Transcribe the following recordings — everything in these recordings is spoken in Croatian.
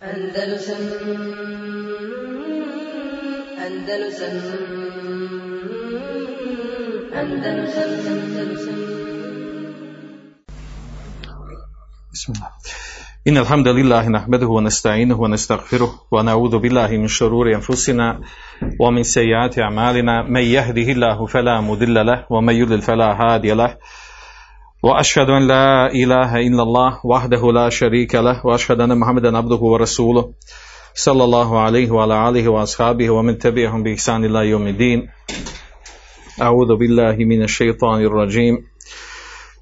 بسم الله إن الحمد لله نحمده ونستعينه ونستغفره ونعوذ بالله من شرور أنفسنا ومن سيئات أعمالنا من يهده الله فلا مضل له ومن يضلل فلا هادي له وأشهد أن لا إله إلا الله وحده لا شريك له وأشهد أن محمدا عبده ورسوله صلى الله عليه وعلى آله وأصحابه ومن تبعهم بإحسان إلى يوم الدين أعوذ بالله من الشيطان الرجيم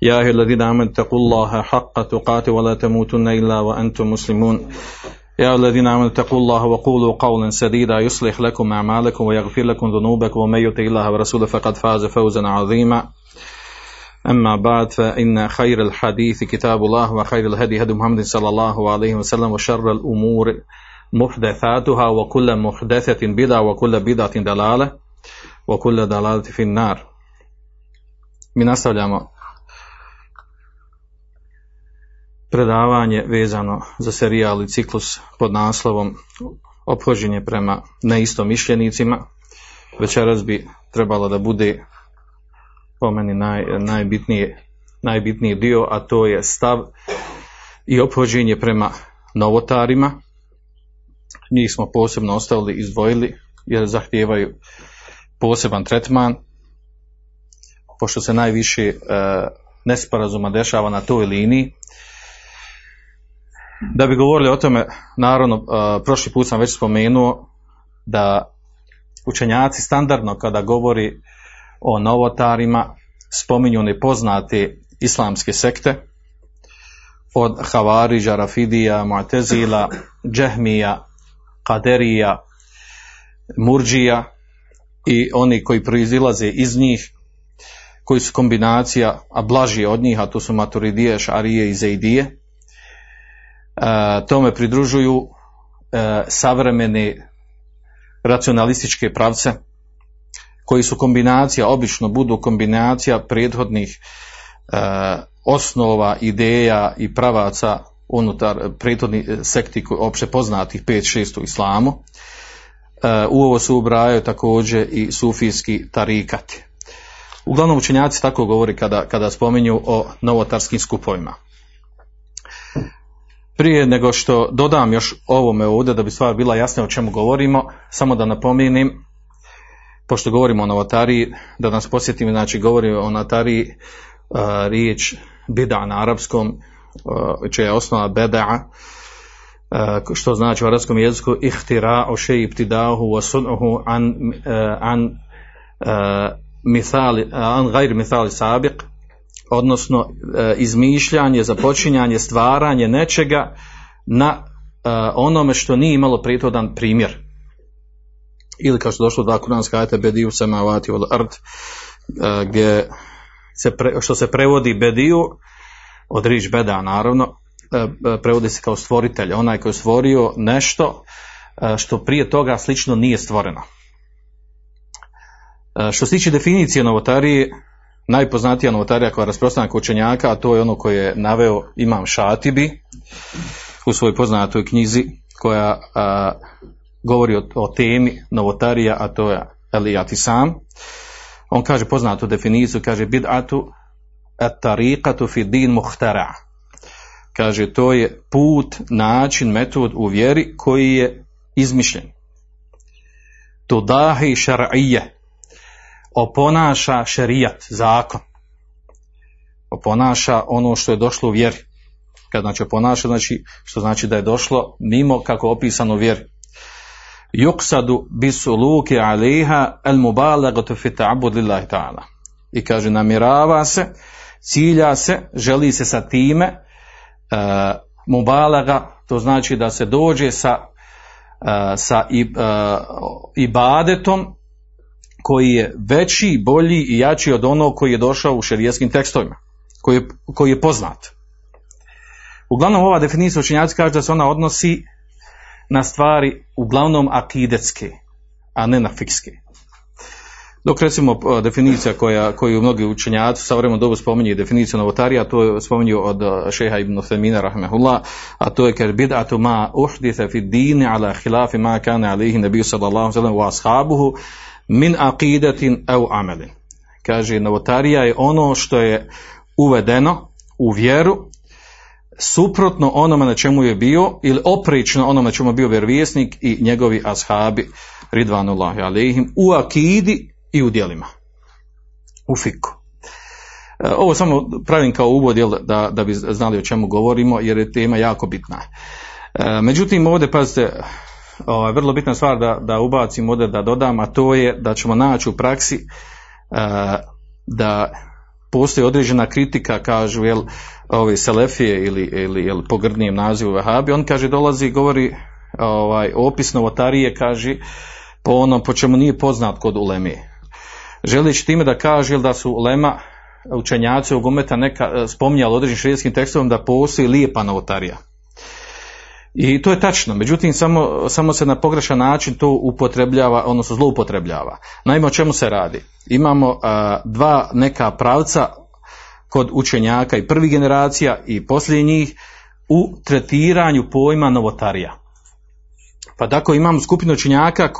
يا أيها الذين آمنوا اتقوا الله حق تقاته ولا تموتن إلا وأنتم مسلمون يا الذين آمنوا اتقوا الله وقولوا قولا سديدا يصلح لكم أعمالكم ويغفر لكم ذنوبكم ومن يطع الله ورسوله فقد فاز فوزا عظيما أما بعد فإن خير الحديث كتاب الله وخير الهدي هدي محمد صلى الله عليه وسلم وشر الأمور محدثاتها وكل محدثة بدعة وكل بدعة دلالة وكل دلالة في النار. Mi nastavljamo predavanje vezano za serijal i ciklus pod naslovom Ophođenje prema neistomišljenicima. Večeras bi trebalo da bude po meni najbitniji dio, a to je stav i ophođenje prema novotarima. Njih smo posebno ostavili, izdvojili, jer zahtijevaju poseban tretman, pošto se najviše nesporazuma dešava na toj liniji. Da bi govorili o tome, naravno, prošli put sam već spomenuo da učenjaci standardno kada govori o novotarima spominju nepoznate islamske sekte od Havariđa, Rafidija, Mu'tezila, Džehmija, Kaderija, Murđija i oni koji proizilaze iz njih, koji su kombinacija, a blaži od njih, a to su Maturidije, Šarije i Zeidije. Tome pridružuju savremene racionalističke pravce koji su kombinacija, obično budu kombinacija prethodnih osnova, ideja i pravaca unutar prethodnih sekti opće poznatih 5-6 u islamu. U ovo se ubrajaju također i sufijski tarikati. Uglavnom učenjaci tako govori kada spominju o novotarskim skupovima. Prije nego što dodam još ovome ovdje, da bi stvar bila jasna o čemu govorimo, samo da napomenim, pošto govorimo o novotariji, da nas podsjetim, znači govorimo o novotariji, riječ bida na arapskom, čija je osnova beda'a, što znači u arapskom jeziku ihtira'u shay'in ibtida'uhu wa sun'uhu an ghayri mithali sabiq, odnosno izmišljanje, započinjanje, stvaranje nečega na onome što nije imalo prethodan primjer. Ili kao što došlo dva kuranska ajeta bediju samavati wal ard, gdje se što se prevodi bediju od riječi beda, naravno, prevodi se kao stvoritelj, onaj koji je stvorio nešto što prije toga slično nije stvoreno. Što se tiče definicije novotarije, najpoznatija novotarija koja je rasprostranjena kod učenjaka, a to je ono koje je naveo Imam Šatibi u svojoj poznatoj knjizi koja govori o temi novotarija, a to je al-i'tisam. On kaže poznatu definiciju, kaže bid'atu at-tariqatu fi din muhtara. Kaže to je put, način, metod u vjeri koji je izmišljen. Tudahi šar'iyye, oponaša šerijat, zakon. Oponaša ono što je došlo u vjeri. Kad znači oponaša, znači što znači da je došlo mimo kako opisano u vjeri. Yuqsadu bisuluki alejha al-mubalagatu fi ta'abbud lillahi ta'ala. I kaže namjerava se, cilja se, želi se sa time mubalaga, to znači da se dođe sa ibadetom koji je veći, bolji i jači od onog koji je došao u šerijetskim tekstovima, koji je poznat. Uglavnom ova definicija učenjaci kaže da se ona odnosi na stvari uglavnom akidetske, a ne na fikske. Dok recimo definicija koju mnogi učenjaci savremeno dobu spominju, definiciju novotarija, to spominju od šeha Ibn Uthaymina rahmehullah, a to je kad bid'atu ma uhditha fi dini ala khilafi ma kana alihi nabiju sallallahu alaihi wa sallam wa ashabuhu min aqidatin au amelin. Kaže, novotarija je ono što je uvedeno u vjeru suprotno onome na čemu je bio ili oprično onome na čemu je bio vjerovjesnik i njegovi ashabi ridvanullahi alejhim u akidi i u djelima, u fiku. Ovo samo pravim kao uvod da bi znali o čemu govorimo, jer je tema jako bitna. Međutim, ovdje pazite, vrlo bitna stvar da ubacim ovdje, da dodam, a to je da ćemo naći u praksi da postoji određena kritika, kažu jel ove selefije ili po grdnijem nazivu vehabi. On kaže dolazi i govori opis novotarije, kaže po onom po čemu nije poznat kod uleme, želeći time da kaže jel da su ulema učenjaci ovog umeta neka spominjali određenim šerijskim tekstom da postoji lijepa novotarija. I to je tačno, međutim samo se na pogrešan način to upotrebljava, odnosno zloupotrebljava. Naime, o čemu se radi? Imamo dva neka pravca kod učenjaka i prvih generacija i poslije njih u tretiranju pojma novotarija. Pa tako imamo skupinu učenjaka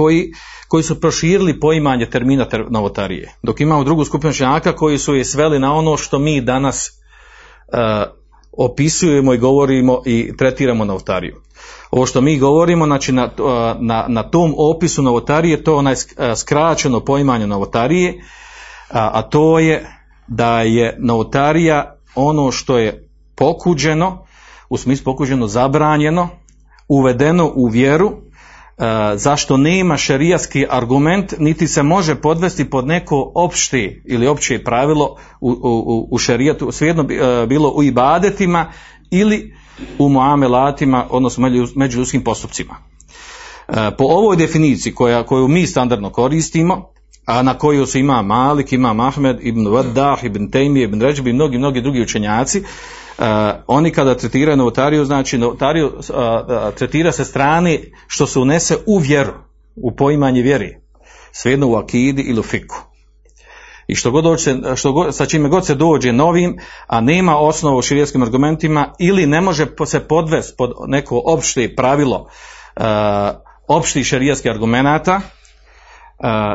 koji su proširili poimanje termina novotarije, dok imamo drugu skupinu učenjaka koji su je sveli na ono što mi danas opisujemo i govorimo i tretiramo novotariju. Ovo što mi govorimo, znači na tom opisu novotarije, to je onaj skraćeno poimanje novotarije, a to je da je novotarija ono što je pokuđeno, u smislu pokuđeno, zabranjeno, uvedeno u vjeru, zašto nema šerijatski argument, niti se može podvesti pod neko opšte ili opće pravilo u šerijatu, svejedno bilo u ibadetima ili u muamelatima, odnosno među ljudskim postupcima. Po ovoj definiciji koju mi standardno koristimo, a na koju su imam Malik, imam Ahmed, Ibn Waddah, Ibn Taymi, Ibn Ređb i mnogi drugi učenjaci, oni kada tretiraju novotariju, znači novotariju tretira se strane što se unese u vjeru, u poimanje vjeri, svejedno u akidi ili u fiku. I sa čime god se dođe novim, a nema osnovu u širijskim argumentima ili ne može se podvesti pod neko opšte pravilo opštih širijskih argumenata,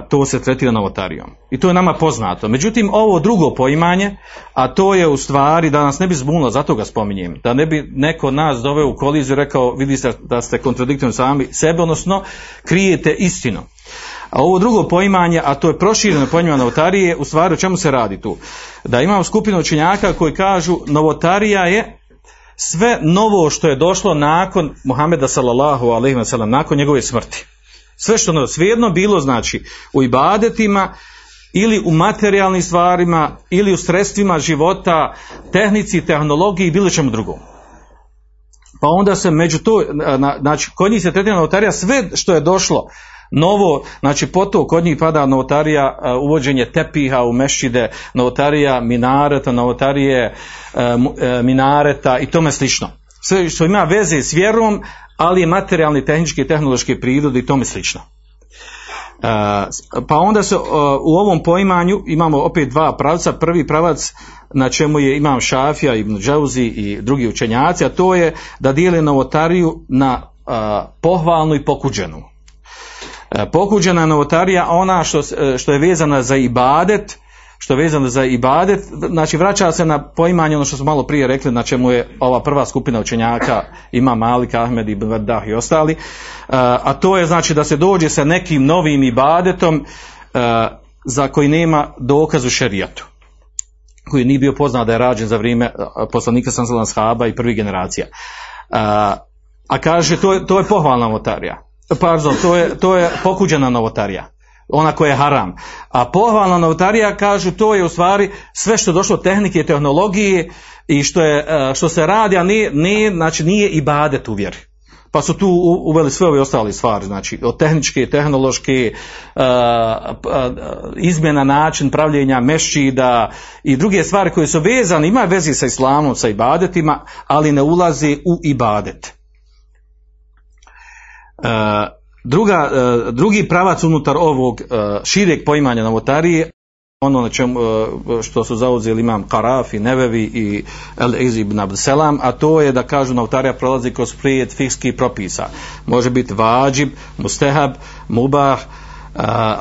to se tretira novotarijom. I to je nama poznato. Međutim, ovo drugo poimanje, a to je u stvari, da nas ne bi zbunilo, zato ga spominjem, da ne bi neko nas doveo u koliziju i rekao, vidite da ste kontradiktorni sami sebe, odnosno krijete istinu. A ovo drugo poimanje, a to je prošireno poimanje novotarije, u stvari o čemu se radi tu? Da imamo skupinu učenjaka koji kažu novotarija je sve novo što je došlo nakon Muhameda sallallahu alejhi ve sellem, nakon njegove smrti. Sve što je svejedno bilo, znači u ibadetima ili u materijalnim stvarima ili u sredstvima života, tehnici, tehnologiji i bilo čemu drugom. Pa onda se među to, znači kod njih se tretira novotarija sve što je došlo novo, znači potom kod njih pada novotarija uvođenje tepiha u mešćide, novotarija minareta, novotarije minareta i tome slično. Sve što ima veze s vjerom, ali je materijalni, tehnički i tehnološki prirod i tome slično. Pa onda se u ovom poimanju imamo opet dva pravca. Prvi pravac na čemu je imam Šafija, Ibn Džauzi i drugi učenjaci, a to je da dijeli novotariju na pohvalnu i pokuđenu. Pokuđena novotarija, ona što je vezana za ibadet, znači vraća se na poimanje ono što smo malo prije rekli, na čemu je ova prva skupina učenjaka, imam Malik, Ahmed, Ibn Waddah i ostali, a to je znači da se dođe sa nekim novim ibadetom za koji nema dokaz u šerijatu, koji nije bio poznat da je rađen za vrijeme poslanika sallallahu alejhi ve sellem, ashaba i prvih generacija. A kaže to je pohvalna novotarija, pardon, to je pokuđena novotarija, ona koja je haram. A pohvalna novotarija, kažu, to je u stvari sve što je došlo tehnike i tehnologije i što se radi, a ne, znači nije ibadet u vjeri. Pa su tu uveli sve ove ostale stvari, znači od tehničke, tehnološke, izmjena način pravljenja mešćida i druge stvari koje su vezane, ima vezi sa islamom, sa ibadetima, ali ne ulazi u ibadet. Drugi pravac unutar ovog šireg poimanja novotarije, ono na čemu što su zauzeli imam Karafi, Nevevi i El-Iz ibn Abd Selam, a to je da kažu novotarija prolazi kroz prijet fikskih propisa. Može biti vađib, mustehab, mubah,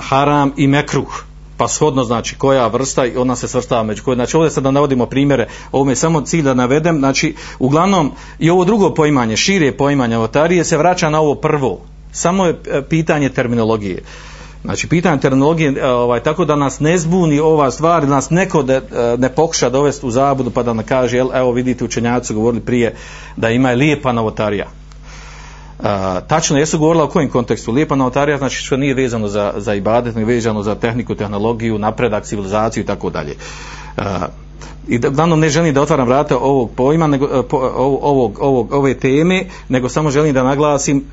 haram i mekruh. Pa shodno znači koja vrsta i ona se svrstava među koje. Znači ovdje sada navodimo primjere, ovome je samo cilj da navedem. Znači uglavnom i ovo drugo poimanje, šire poimanje novotarije se vraća na ovo prvo. Samo je pitanje terminologije. Znači pitanje terminologije tako da nas ne zbuni ova stvar, nas neko ne pokuša dovesti u zabudu pa da nam kaže evo vidite učenjaci su govorili prije da ima lijepa novotarija. Tačno jesu govorila o kojem kontekstu. Lijepa novotarija znači što nije vezano za ibadet, nije vezano za tehniku, tehnologiju, napredak, civilizaciju i tako dalje. I uglavnom ne želim da otvaram vrata ovog pojma, ove teme, nego samo želim da naglasim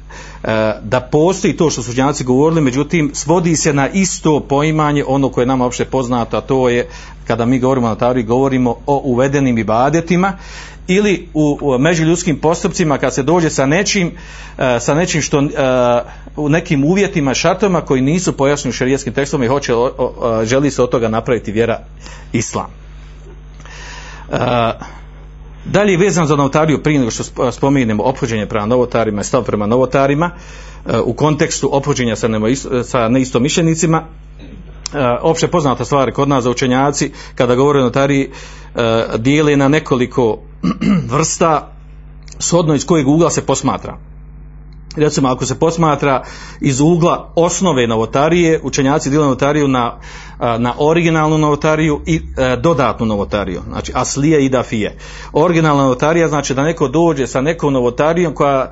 da postoji to što su učenjaci govorili, međutim svodi se na isto poimanje, ono koje je nama opšte poznato, a to je kada mi govorimo o novotariji, govorimo o uvedenim ibadetima ili u međuljudskim postupcima kad se dođe sa nečim što u nekim uvjetima, šartovima koji nisu pojašnjeni u šerijetskim tekstovima i želi se od toga napraviti vjera islam. Dalje vezano za novotariju, prije nego što spomenemo ophođenje prema novotarima i stav prema novotarima u kontekstu ophođenja sa neistomišljenicima, opće poznata stvar kod nas za učenjaci kada govore o novotariji dijele na nekoliko vrsta shodno iz kojeg ugla se posmatra. Recimo ako se posmatra iz ugla osnove novotarije, učenjaci dijele novotariju na originalnu novotariju i dodatnu novotariju, znači aslije i dafije. Originalna novotarija znači da neko dođe sa nekom novotarijom koja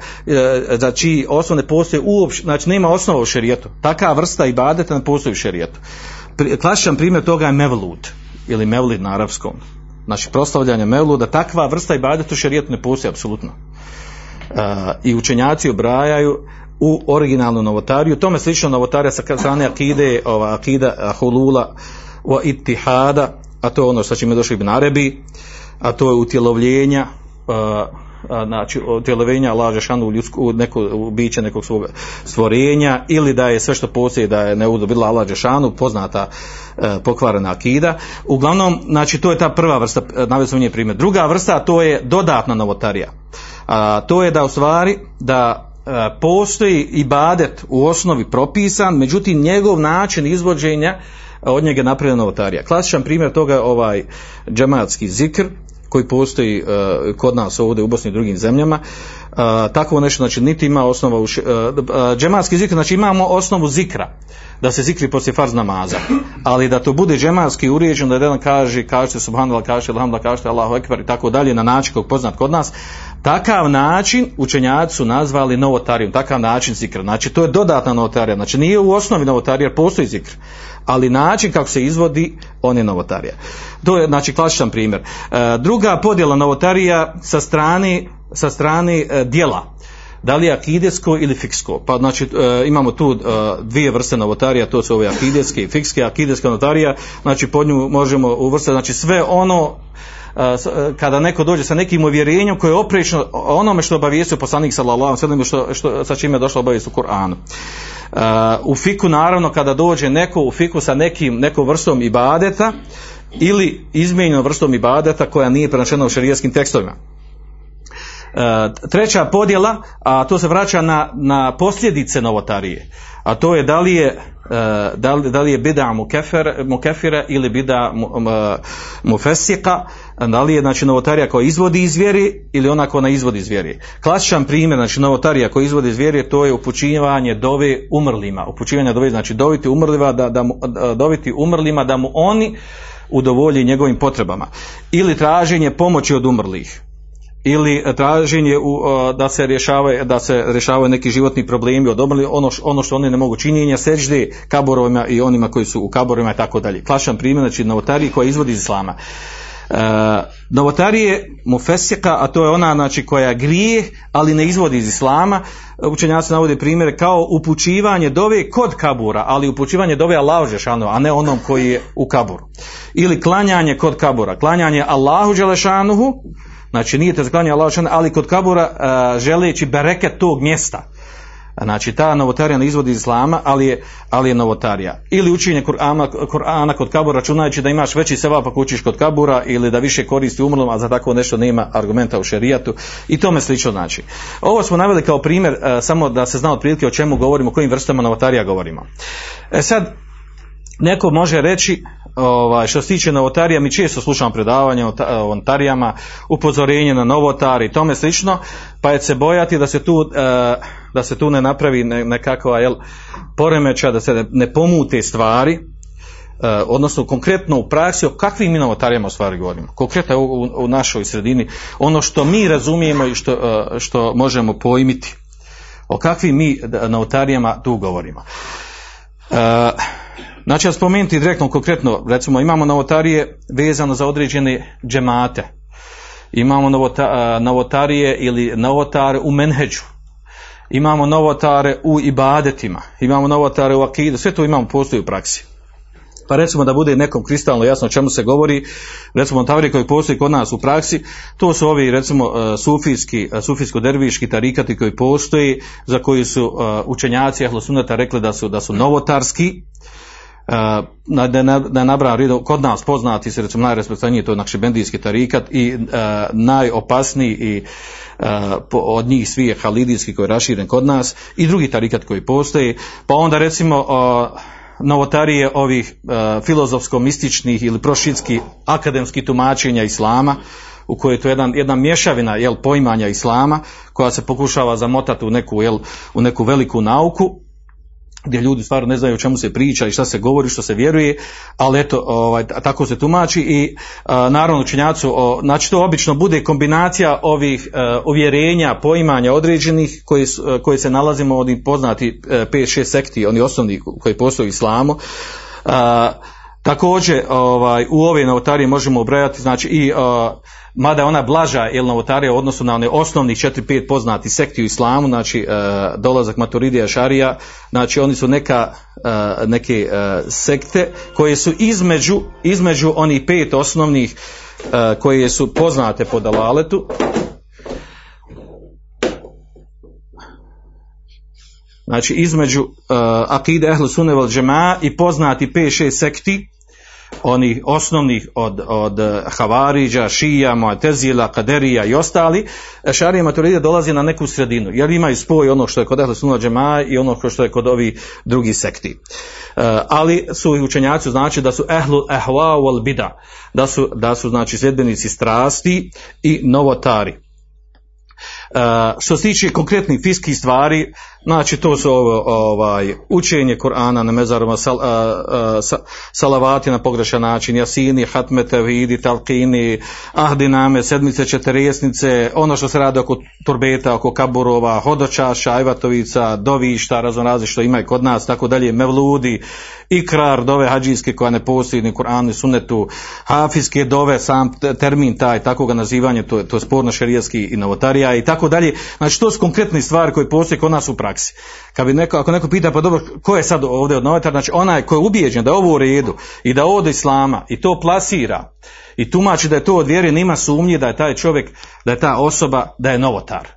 za čiji osnov ne postoji uopšte, znači nema osnova u šerijetu. Taka vrsta ibadeta ne postoji u šerijetu. Klasičan primjer toga je mevlud ili mevlid na arapskom. Znači proslavljanje mevluda, takva vrsta ibadeta u šerijetu ne postoji apsolutno. I učenjaci obrajaju u originalnu novotariju. Tome slično novotarija sa strane akide, akida hulula wa ittihada, a to je ono što čime došli Ibn Arabi, a to je utjelovljenja laže šanu u biće nekog svog stvorenja ili da je sve što postoji da je neudobila laže šanu, poznata pokvarena akida. Uglavnom, znači to je ta prva vrsta, navio sam nje primjer. Druga vrsta, to je dodatna novotarija. To je da u stvari da postoji ibadet u osnovi propisan, međutim njegov način izvođenja od njega je napravljena novotarija. Klasičan primjer toga je ovaj džematski zikr koji postoji kod nas ovdje u Bosni i drugim zemljama. Takvo nešto znači niti ima osnova džematski zikr, znači imamo osnovu zikra da se zikri poslije farz namaza, ali da to bude džematski uređeno, da jedan kažete subhanallah, kažete alhamdulillah, kažete Allahu ekber i tako dalje na način kog poznat kod nas, takav način učenjaci su nazvali novotarijom, takav način zikra. Znači to je dodatna novotarija, znači nije u osnovi novotarija jer postoji zikr, ali način kako se izvodi on je novotarija. To je znači klasičan primjer. Druga podjela novotarija sa strane djela, da li akidesko ili fiksko. Pa znači imamo tu dvije vrste novotarija, to su ove akideske i fikske. Akideska novotarija, znači pod nju možemo uvrstiti znači sve ono kada neko dođe sa nekim uvjerenjem koje je oprečno onome što obavijestio poslanik sallallahu alejhi ve sellem, sa čime je došla obavijest u Kur'anu. U fiku naravno kada dođe neko u fiku sa nekom vrstom ibadeta ili izmijenjenom vrstom ibadeta koja nije prenašena u šerijskim tekstovima. Treća podjela, a to se vraća na posljedice novotarije, a to je da li je bida mukefira ili bida mufesika, da li je znači novotarija koja izvodi iz vjeri ili ona koja ne izvodi iz vjeri. Klasičan primjer znači novotarija koja izvodi iz vjeri to je upućivanje dove umrlima, upućivanje dove znači doviti umrlima da mu oni udovolji njegovim potrebama, ili traženje pomoći od umrlih, ili traženje da se rješavaju neki životni problemi od umrlih, ono što oni ne mogu, činjenja seđde kaborovima i onima koji su u kaborovima i tako dalje. Klasičan primjer znači novotarije koja izvodi iz islama. Novotarije mufesika, a to je ona znači koja grije ali ne izvodi iz islama, učenjaci navode primjere kao upućivanje dove kod kabura, ali upućivanje dove Allahu Đelešanu, a ne onom koji je u kaburu, ili klanjanje kod kabura, klanjanje Allahu Đelešanuhu. Znači nije te zaklanjao Allah, ali kod kabura želeći bereket tog mjesta. Znači ta novotarija ne izvodi iz islama, ali je novotarija. Ili učenje Kur'ana kod kabura računajući da imaš veći sevap ako učiš kod kabura ili da više koristi umrlom, a za tako nešto nema argumenta u šerijatu i tome slično znači. Ovo smo naveli kao primjer samo da se zna otprilike o čemu govorimo, o kojim vrstama novotarija govorimo. Sad, neko može reći, što se tiče novotarija, mi često slušamo predavanja o novotarijama, upozorenje na novotari i tome slično, pa je se bojati da se tu ne napravi nekakva poremeća, da se ne pomute stvari, odnosno konkretno u praksi o kakvim mi novotarijama u stvari govorimo, konkretno u našoj sredini, ono što mi razumijemo i što možemo pojmiti, o kakvim mi novotarijama tu govorimo. Znači, spomenuti direktno, konkretno, recimo imamo novotarije vezano za određene džemate, imamo novotarije ili novotare u menheđu, imamo novotare u ibadetima, imamo novotare u akidu, sve to imamo, postoji u praksi. Pa recimo da bude nekom kristalno jasno o čemu se govori, recimo novotarije koji postoji kod nas u praksi, to su ovi recimo sufijsko-derviški tarikati koji postoji, za koji su učenjaci Ehlu Sunneta rekli da su novotarski, da nabrajam redom, kod nas poznati se recimo najresprektaniji to je nakšibendijski tarikat i najopasniji i od njih svi je halidijski koji je raširen kod nas i drugi tarikat koji postoji, pa onda recimo novotarije ovih filozofsko-mističnih ili prošitskih akademskih tumačenja islama u kojoj je to jedna mješavina poimanja islama koja se pokušava zamotati u neku veliku nauku gdje ljudi stvarno ne znaju o čemu se priča i šta se govori, što se vjeruje, ali eto, tako se tumači i naravno učenjaci, znači to obično bude kombinacija ovih uvjerenja, poimanja određenih koji se nalazimo od poznati 5-6 sekti, oni osnovni koji postoje u islamu. Također u ove novotarije možemo obrajati, znači i mada ona blaža novotarija u odnosu na one osnovnih 4-5 poznati sekti u islamu, znači dolazak Maturidija, Šarija, znači oni su neke sekte koje su između onih 5 osnovnih koje su poznate po dalaletu. Znači između akide Ehlu Sunne vel Džemaa i poznati 5-6 sekti onih osnovnih od Havariđa, Šija, Mu'tezila, Kaderija i ostali, Šarija i Maturidija dolazi na neku sredinu, jer imaju spoj ono što je kod Ehlu Sunne vel Džemaa i ono što je kod ovih drugih sekti. Ali su i učenjaci znači da su Ehlu Ehva wal Bida, da su znači sljedbenici strasti i novotari. Što se tiče konkretnih fiskih stvari, znači to su učenje Kur'ana na mezarima, salavati na pogrešan način, jasini, hatmete, vidi, talkini, ahdiname, sedmice, četirijesnice, ono što se radi oko turbeta, oko kaburova, hodočaša, ajvatovica, dovišta, raznorazni što imaju kod nas, tako dalje, mevludi, ikrar, dove hadžijske koja ne postoji ni Kur'anu i Sunnetu, hafijske dove, sam termin taj, tako ga nazivanje, to je sporno šerijatski i novotarija i tako dalje. Znači to su konkretne stvari koje postoje kod nas u praksi. Ako neko pita, pa dobro, ko je sad ovdje od novotara, znači onaj ko je ubijeđen da je ovo u redu i da je ovo od islama i to plasira i tumači da je to od vjere, nema sumnje da je taj čovjek, da je ta osoba, da je novotar.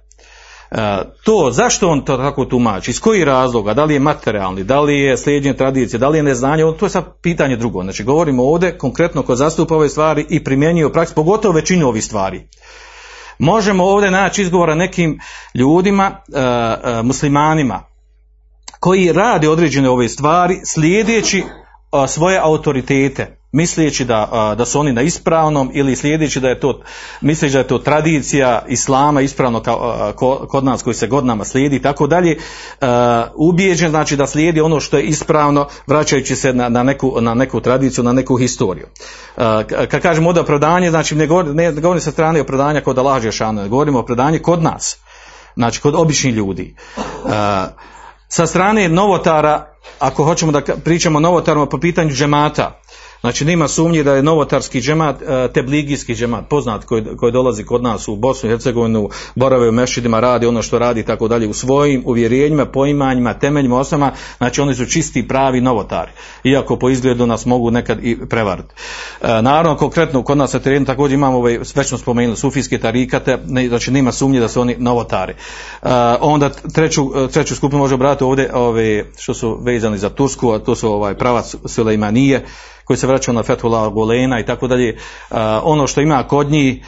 To, zašto on to tako tumači, iz kojih razloga, da li je materijalni, da li je sljeđenje tradicije, da li je neznanje, to je sad pitanje drugo. Znači govorimo ovdje konkretno ko zastupa ove stvari i primjenjuje u praksi, pogotovo većinu ovih stvari. Možemo ovdje naći izgovora nekim ljudima, muslimanima, koji rade određene ove stvari slijedeći svoje autoritete, misleći da su oni na ispravnom ili slijedeći misleći da je to tradicija islama ispravno kod nas koji se godinama slijedi i tako dalje, ubijeđen znači da slijedi ono što je ispravno vraćajući se na neku tradiciju, na neku historiju. Kad kažemo ovdje opravdanje, znači ne govorim sa strane opravdanja kod Allaha dželešanu, govorimo opravdanje kod nas, znači kod običnih ljudi. Sa strane novotara, ako hoćemo da pričamo o novotarima po pitanju džemata, Znači nema sumnje da je novotarski džemat, tebligijski džemat, poznat koji dolazi kod nas u Bosnu i Hercegovinu, borave u mešidima, radi ono što radi i tako dalje, u svojim uvjerenjima, poimanjima, temeljima, osama, znači oni su čisti pravi novotari, iako po izgledu nas mogu nekad i prevariti. Naravno, konkretno kod nas na terenu također imamo već smo spomenuli, sufijske tarikate, znači nema sumnje da su oni novotari. Onda treću skupinu možemo brati ovdje što su vezani za Tursku, a to su pravac Sulejmanije, koji se vraćao na Fethullah Golena i tako dalje, ono što ima kod njih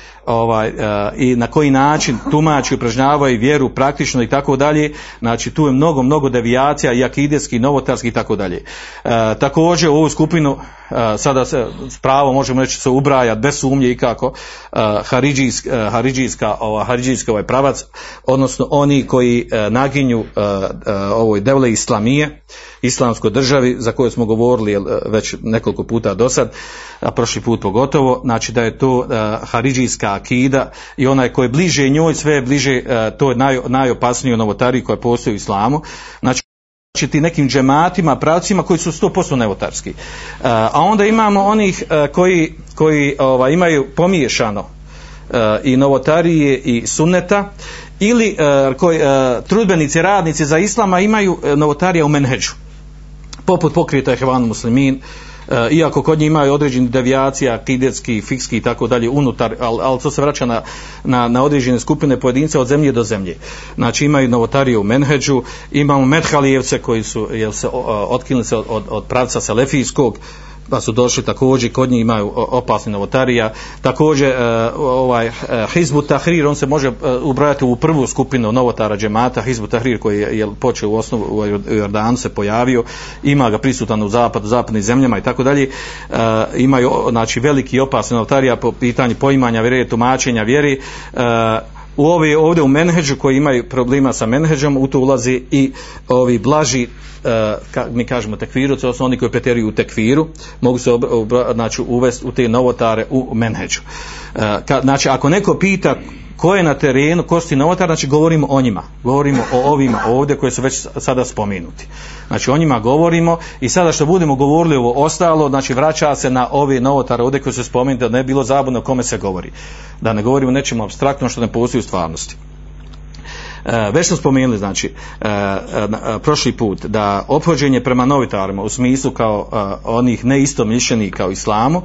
i na koji način tumači, upražnjavaju vjeru praktično i tako dalje, znači tu je mnogo devijacija i akidetski, novotarski i tako dalje. Također u ovu skupinu sada se s pravom možemo reći se ubraja bez sumnje i kako haridžijska pravac, odnosno oni koji naginju ovoj devle islamije, islamskoj državi za koju smo govorili već nekoliko puta do sad, a prošli put pogotovo, znači da je to haridžijska akida i onaj koji je bliže njoj, sve je bliže toj najopasnijoj novotariji koja postoji u islamu, znači ti nekim džematima, pravcima koji su 100% novotarski. A onda imamo onih koji imaju pomiješano i novotarije i sunneta, ili koji trudbenici, radnici za islama imaju novotarija u menheđu, poput pokreta Ehvan Muslimin, iako kod njih imaju određeni devijacija, akidetski, fikski i tako dalje unutar, ali to se vraća na određene skupine pojedinca od zemlje do zemlje. Znači imaju novotarije u menheđu, imamo Methalijevce koji su otkinuli se od pravca selefijskog, pa su došli također, kod njih imaju opasni novotarija, također Hizbu Tahrir, on se može ubrojati u prvu skupinu novotara džemata, Hizbu Tahrir koji je počeo u osnovu u Jordanu, se pojavio, ima ga prisutan u zapadnim zemljama i tako dalje, imaju znači veliki opasni novotarija po pitanju poimanja vjere, tumačenja vjeri, ovdje u menheđu koji imaju problema sa menheđom, u to ulazi i ovi blaži, mi kažemo tekviru, to su oni koji preteruju u tekviru, mogu se uvesti u te novotare u menheđu. Znači ako neko pita ko je na terenu, ko su ti novotari, znači govorimo o njima, govorimo o ovima ovdje koje su već sada spomenuti, znači o njima govorimo i sada što budemo govorili ovo ostalo, znači vraća se na ove novotare ovdje koje su spomenuti, da ne je bilo zabudno o kome se govori, da ne govorimo nečemu apstraktnom što ne postoji u stvarnosti. Već smo spomenuli, znači, prošli put, da ophođenje prema novotarima u smislu kao onih neistomišljenika kao islamu,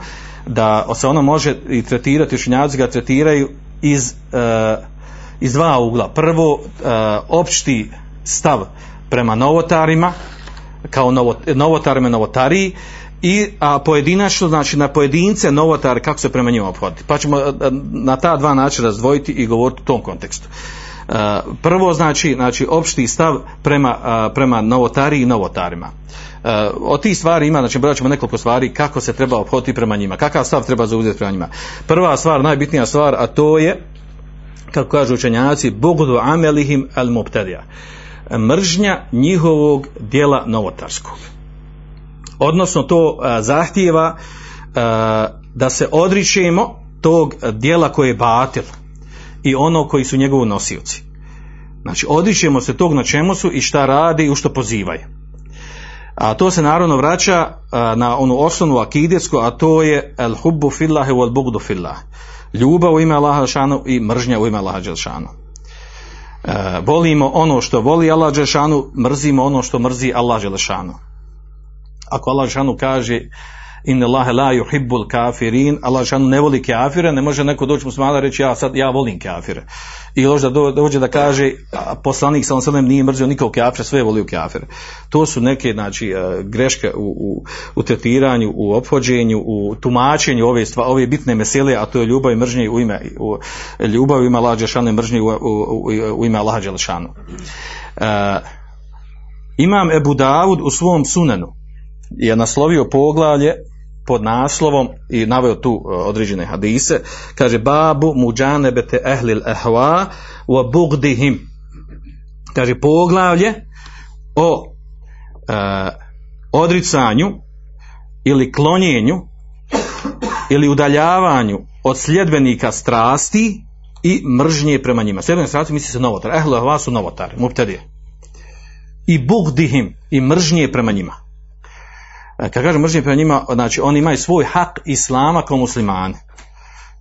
da se ono može i tretirati, učenjaci ga tretiraju iz dva ugla. Prvo, opšti stav prema novotarima, kao novotarima, novotariji, a pojedinačno, znači na pojedince novotare, kako se prema njima ophoditi. Pa ćemo na ta dva načina razdvojiti i govoriti u tom kontekstu. Prvo, znači opšti stav prema novotariji i novotarima. Od tih stvari ima, znači brat ćemo nekoliko stvari kako se treba ophoditi prema njima, kakav stav treba zauzeti prema njima. Prva stvar, najbitnija stvar, a to je, kako kažu učenjaci, bugdu amelihim al mubtadija, mržnja njihovog djela novotarskog, odnosno to zahtijeva da se odričemo tog djela koje je batil i ono koji su njegovi nosioci. Znači odričemo se tog na čemu su i šta radi i u što pozivaju. A to se naravno vraća na onu osnovnu akidetsku, a to je el hubbu fillahi wal bugdu fillah, ljubav u ime Allaha dželešanu i mržnja u ime Allaha dželešanu. Volimo ono što voli Allah dželešanu, mrzimo ono što mrzi Allah dželešanu. Ako Allah dželešanu kaže inna Allaha la yuhibbul kafirin, Allah dželešanu ne voli kafire, ne može neko doći muslimana reći ja volim kafire. I još da dođe da kaže poslanik sallallahu alejhi ve sellem nije mrzio nikog kafira, sve je volio kafire. To su neke, znači, greške u tretiranju, u ophođenju, u tumačenju ove bitne mesele, a to je ljubav i mržnje u ime ljubav u ime Allaha dželešanu i mržnje u ime Allaha dželešanu. Imam Ebu Davud u svom sunenu je naslovio poglavlje pod naslovom i naveo tu određene hadise, kaže babu muđanebete ehlil ehva wa bugdihim, kaže poglavlje o odricanju ili klonjenju ili udaljavanju od sljedbenika strasti i mržnje prema njima. Sljedbenik strasti misli se novotar, ehlil ehva su novotari, mubtedije, i bugdihim i mržnje prema njima. Kad kažem mržnje prema njima, znači oni imaju svoj hak islama kao muslimani,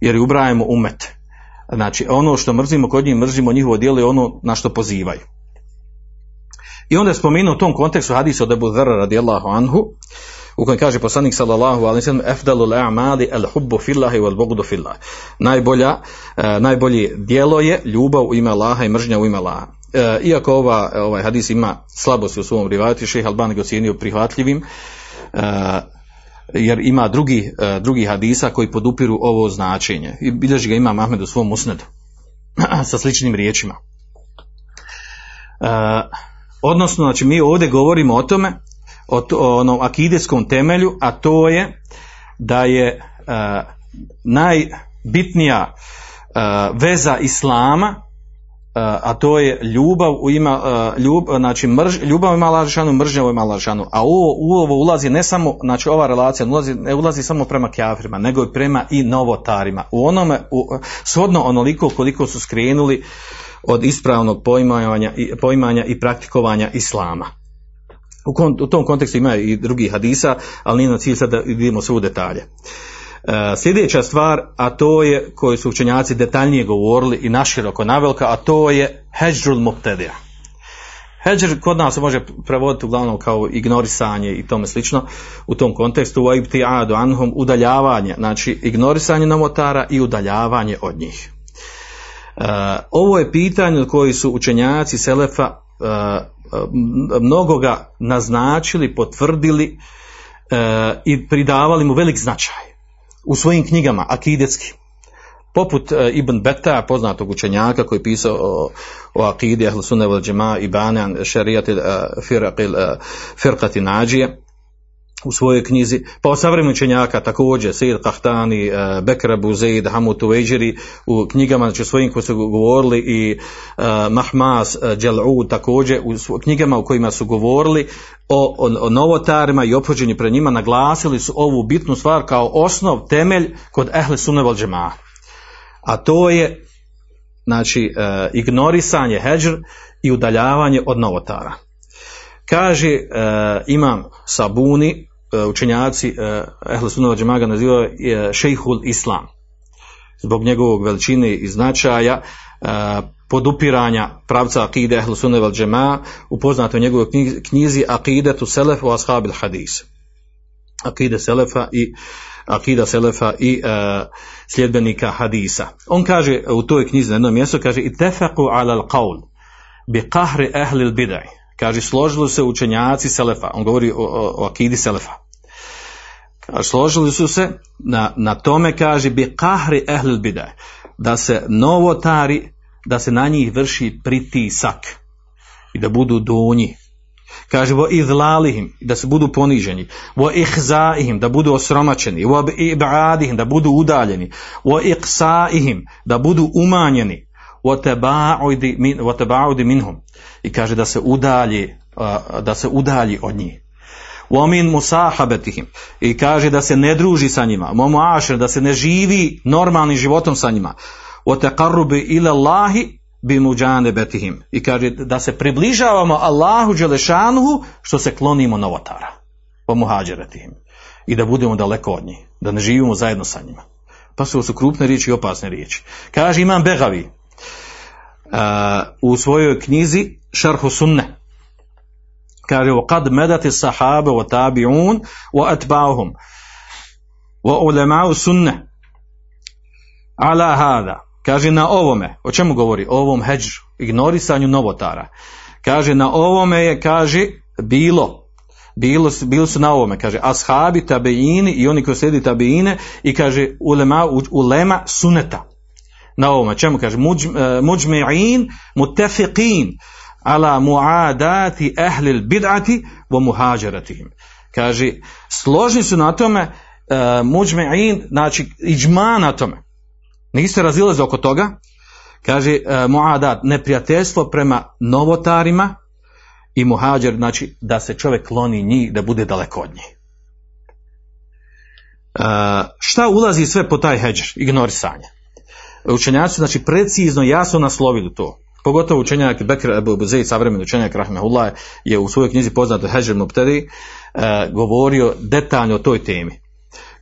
jer ubrajamo umet. Znači ono što mrzimo kod njih, mrzimo njihovo djelo i ono na što pozivaju. I onda je spomenuo u tom kontekstu hadis od Ebu Dharra radijallahu anhu, u kojem kaže poslanik sallallahu alejhi ve sellem: "Efdalul a'mali al-hubbu fillahi wal bughdu fillah." Najbolje djelo je ljubav u ime Allaha i mržnja u ime Allaha. Iako ovaj hadis ima slabosti u svom rivajetu, Šejh Albani ga ocijenio prihvatljivim, jer ima drugih hadisa koji podupiru ovo značenje. I bilježi ga Imam Ahmed u svom Musnedu sa sličnim riječima. Odnosno, znači, mi ovdje govorimo o tome, o onom akideskom temelju, a to je da je najbitnija veza islama, a to je ljubav u ima, znači ljubav ima Allaha, mržnja u ima Allaha. A ovo ulazi ne samo, znači ova relacija ne ulazi samo prema kafirima, nego i prema i novotarima. U onome, shodno onoliko koliko su skrenuli od ispravnog poimanja i praktikovanja islama. U tom kontekstu ima i drugih hadisa, ali nije na cilj sad da vidimo sve u detalje. Sljedeća stvar, a to je koju su učenjaci detaljnije govorili i naširoko navelka, a to je heđrul mubtedija. Heđr kod nas se može prevoditi uglavnom kao ignorisanje i tome slično. U tom kontekstu wa ibtiadu anhum, udaljavanje, znači ignorisanje novotara i udaljavanje od njih. Ovo je pitanje koje su učenjaci selefa mnogo ga naznačili, potvrdili i pridavali mu velik značaj u svojim knjigama akidetskim, poput Ibn Beta, poznatog učenjaka koji je pisao o akidi Ahl Sunne wal Džema i Banan šerijat firqati Nađije u svojoj knjizi, pa od savremenih učenjaka također Sejid Kahtani, Bekrabu, Zeid, Hamut Uveđiri u knjigama, znači svojim koji su govorili, i Mahmas, Džel'u također u knjigama u kojima su govorili o novotarima i ophođenju pre njima, naglasili su ovu bitnu stvar kao osnov, temelj kod Ehle Sunne vel Džemaa. A to je, znači, ignorisanje, heđr, i udaljavanje od novotara. Kaže Imam Sabuni, učenjaci Ehle Sunne vel Džemaa ga nazivaju šejhul islam, zbog njegovog veličine i značaja, podupiranja pravca akide Ehle Sunne vel Džemaa, u poznatoj njegovoj knjizi Akidetu selef wa ashabil hadis, akida selefa i sljedbenika hadisa. On kaže u toj knjizi na jednom mjestu, kaže: "Itefaqu ala al-qawl bi qahri ahli al-bid'ah." Kaže, složili se učenjaci selefa, on govori o akidi selefa. Složili su se na tome, kaže, bi kahri ehlil bida, da se novotari, da se na njih vrši pritisak i da budu donji. Kaže, vo izlalihim, da se budu poniženi, vo ihzaihim, da budu osromačeni, vo ibadihim, da budu udaljeni, vo iqsaihim, da budu umanjeni, وَتَبَعُدِ مِنْهُمْ, i kaže da se udalji od njih, وَمِنْ مُسَاحَبَتِهِمْ, i kaže da se ne druži sa njima, وَمُعَاشِرْ, da se ne živi normalnim životom sa njima, وَتَقَرُّبِ إِلَى اللَّهِ بِمُجَانَبَتِهِمْ, i kaže da se približavamo Allahu Đelešanuhu što se klonimo novotara, وَمُهَاجَرَتِهِمْ, i da budemo daleko od njih, da ne živimo zajedno sa njima. Pa su krupne riječi i opasne riječi. Kaže Imam Begavi u svojoj knjizi Šerhu Sunne, kaže: "Kad medati sahabe wa tabi'un wa atba'uhum wa ulema'u sunne ala hada", kaže na ovome, o čemu govori? O ovom heđru, ignorisanju novotara. Kaže na ovome je, kaže, bilo su na ovome, kaže, ashabi, tabeini i oni koji slijedi tabeine, i kaže ulema suneta. Na ovome čemu? Kaže muđmi'in mutefiqin ala mu'adati ahlil bid'ati wa muhađaratihim. Kaže, složni su na tome, muđmi'in, znači iđma na tome, niste razilaze oko toga. Kaže mu'adat, neprijateljstvo prema novotarima, i muhađar, znači da se čovjek kloni njih, da bude daleko od njih. Šta ulazi sve po taj heđer, ignorisanje? Učenjaci, znači, precizno, jasno naslovili to Pogotovo učenjak Bekr Ebu Zeid, savremeni učenjak rahmehullah, je u svojoj knjizi poznatoj Heđer Mubtedi govorio detaljno o toj temi.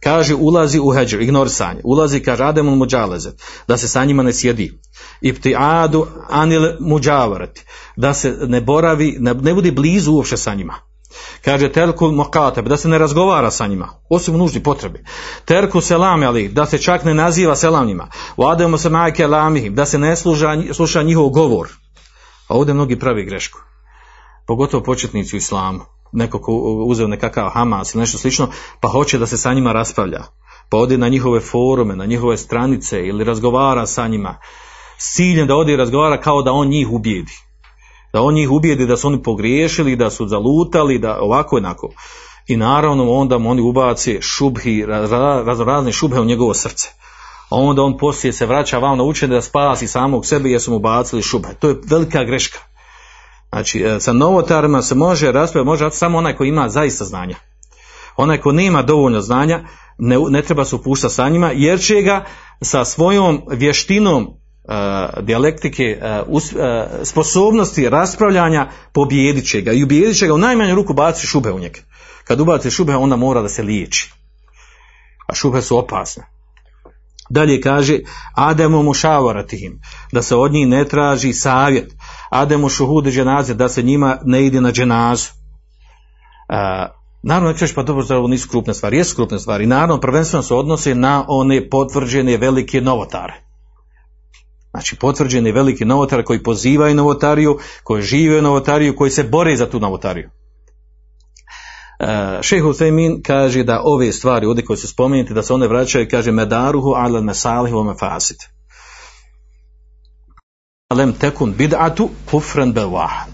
Kaže, ulazi u heđer, ignorisanje, ulazi ka rademul muđaleze, da se sa njima ne sjedi. Ibtiadu anil muđavarati, da se ne boravi, ne bude blizu uopće sa njima. Kaže, terkul muqatab, da se ne razgovara sa njima, osim u nuždi potrebi. Terku selam ali, da se čak ne naziva selam njima. Vademo se majke lamihim, da se ne sluša njihov govor. A ovdje mnogi pravi grešku. Pogotovo početnici u islamu. Neko ko uzeo nekakav Hamas ili nešto slično, pa hoće da se sa njima raspravlja. Pa ode na njihove forume, na njihove stranice ili razgovara sa njima. S ciljem da ode i razgovara kao da on njih ubijedi. Da on njih ubijedi da su oni pogriješili, da su zalutali, da ovako jednako. I naravno onda mu oni ubace šubhi, razne šubhe u njegovo srce. A onda on poslije se vraća vam na učenje da spasi samog sebe jer su mu bacili šubhe. To je velika greška. Znači, sa novotarima se može raspravljati, može samo onaj koji ima zaista znanja. Onaj koji nema dovoljno znanja, ne treba se upuštati sa njima, jer će ga sa svojom vještinom dijalektike, sposobnosti raspravljanja, pobjedit će ga. I ubijedit će ga, u najmanju ruku baci šube u njega. Kad ubaci šube, onda mora da se liječi. A šube su opasne. Dalje kaže, ademu mušavaratihim, da se od njih ne traži savjet. Ademu šuhudu dženaze, da se njima ne ide na dženazu. Naravno, nećeš pa dobro, da ovo nisu krupne stvari, jesu krupne stvari. Naravno, prvenstveno se odnose na one potvrđene velike novotare. Znači, potvrđene velike novotare koji pozivaju novotariju, koji žive novotariju, koji se bore za tu novotariju. Šejh Uthejmin kaže da ove stvari ovdje koje su spomenuti da se one vraćaju, kaže medaruhu ala mesalihi wa mefasid alem tekun bid'atu kufran bewahan,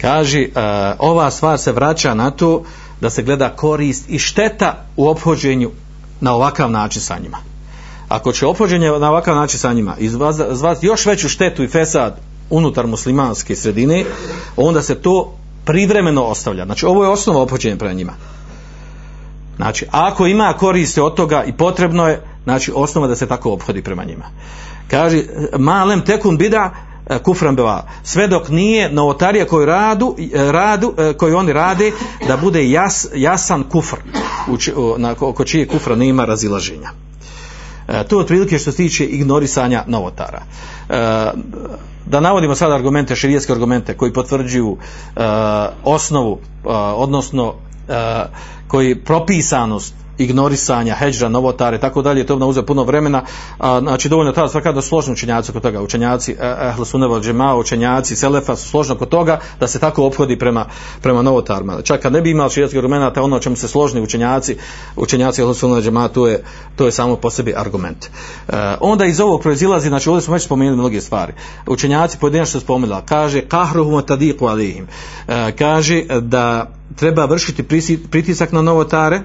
kaže ova stvar se vraća na to da se gleda korist i šteta u ophođenju na ovakav način sa njima. Ako će ophođenje na ovakav način sa njima izazvati još veću štetu i fesad unutar muslimanske sredine, onda se to privremeno ostavlja. Znači, ovo je osnova ophođenja prema njima. Znači, ako ima koriste od toga i potrebno je, znači, osnova da se tako ophodi prema njima. Kaže, malem tekun bida kufran beva. Sve dok nije novotarija koju koju oni rade, da bude jasan kufr, oko čije kufra nema razilaženja. To je otprilike što se tiče ignorisanja novotara. Da navodimo sad argumente, širijske argumente koji potvrđuju osnovu, odnosno koji propisanost ignorisanja hedžra, novotare, tako dalje, to bi nam uzeo puno vremena. Znači, dovoljno tada svaka da su složni učenjaci oko toga, učenjaci Ehlu Sunne vel Džemae, učenjaci Selefa su složni oko toga da se tako ophodi prema novotarima. Čak kad ne bi imali širijskih argumenata, ono o čemu se složni učenjaci Ehlu Sunne vel Džemae, to je samo po sebi argument. Onda iz ovog proizilazi, znači ovdje smo već spomenuli mnoge stvari. Učenjaci pojedinačno spomenuli, kaže kahruhum tadiqu alihim, kaže da treba vršiti pritisak na novotare.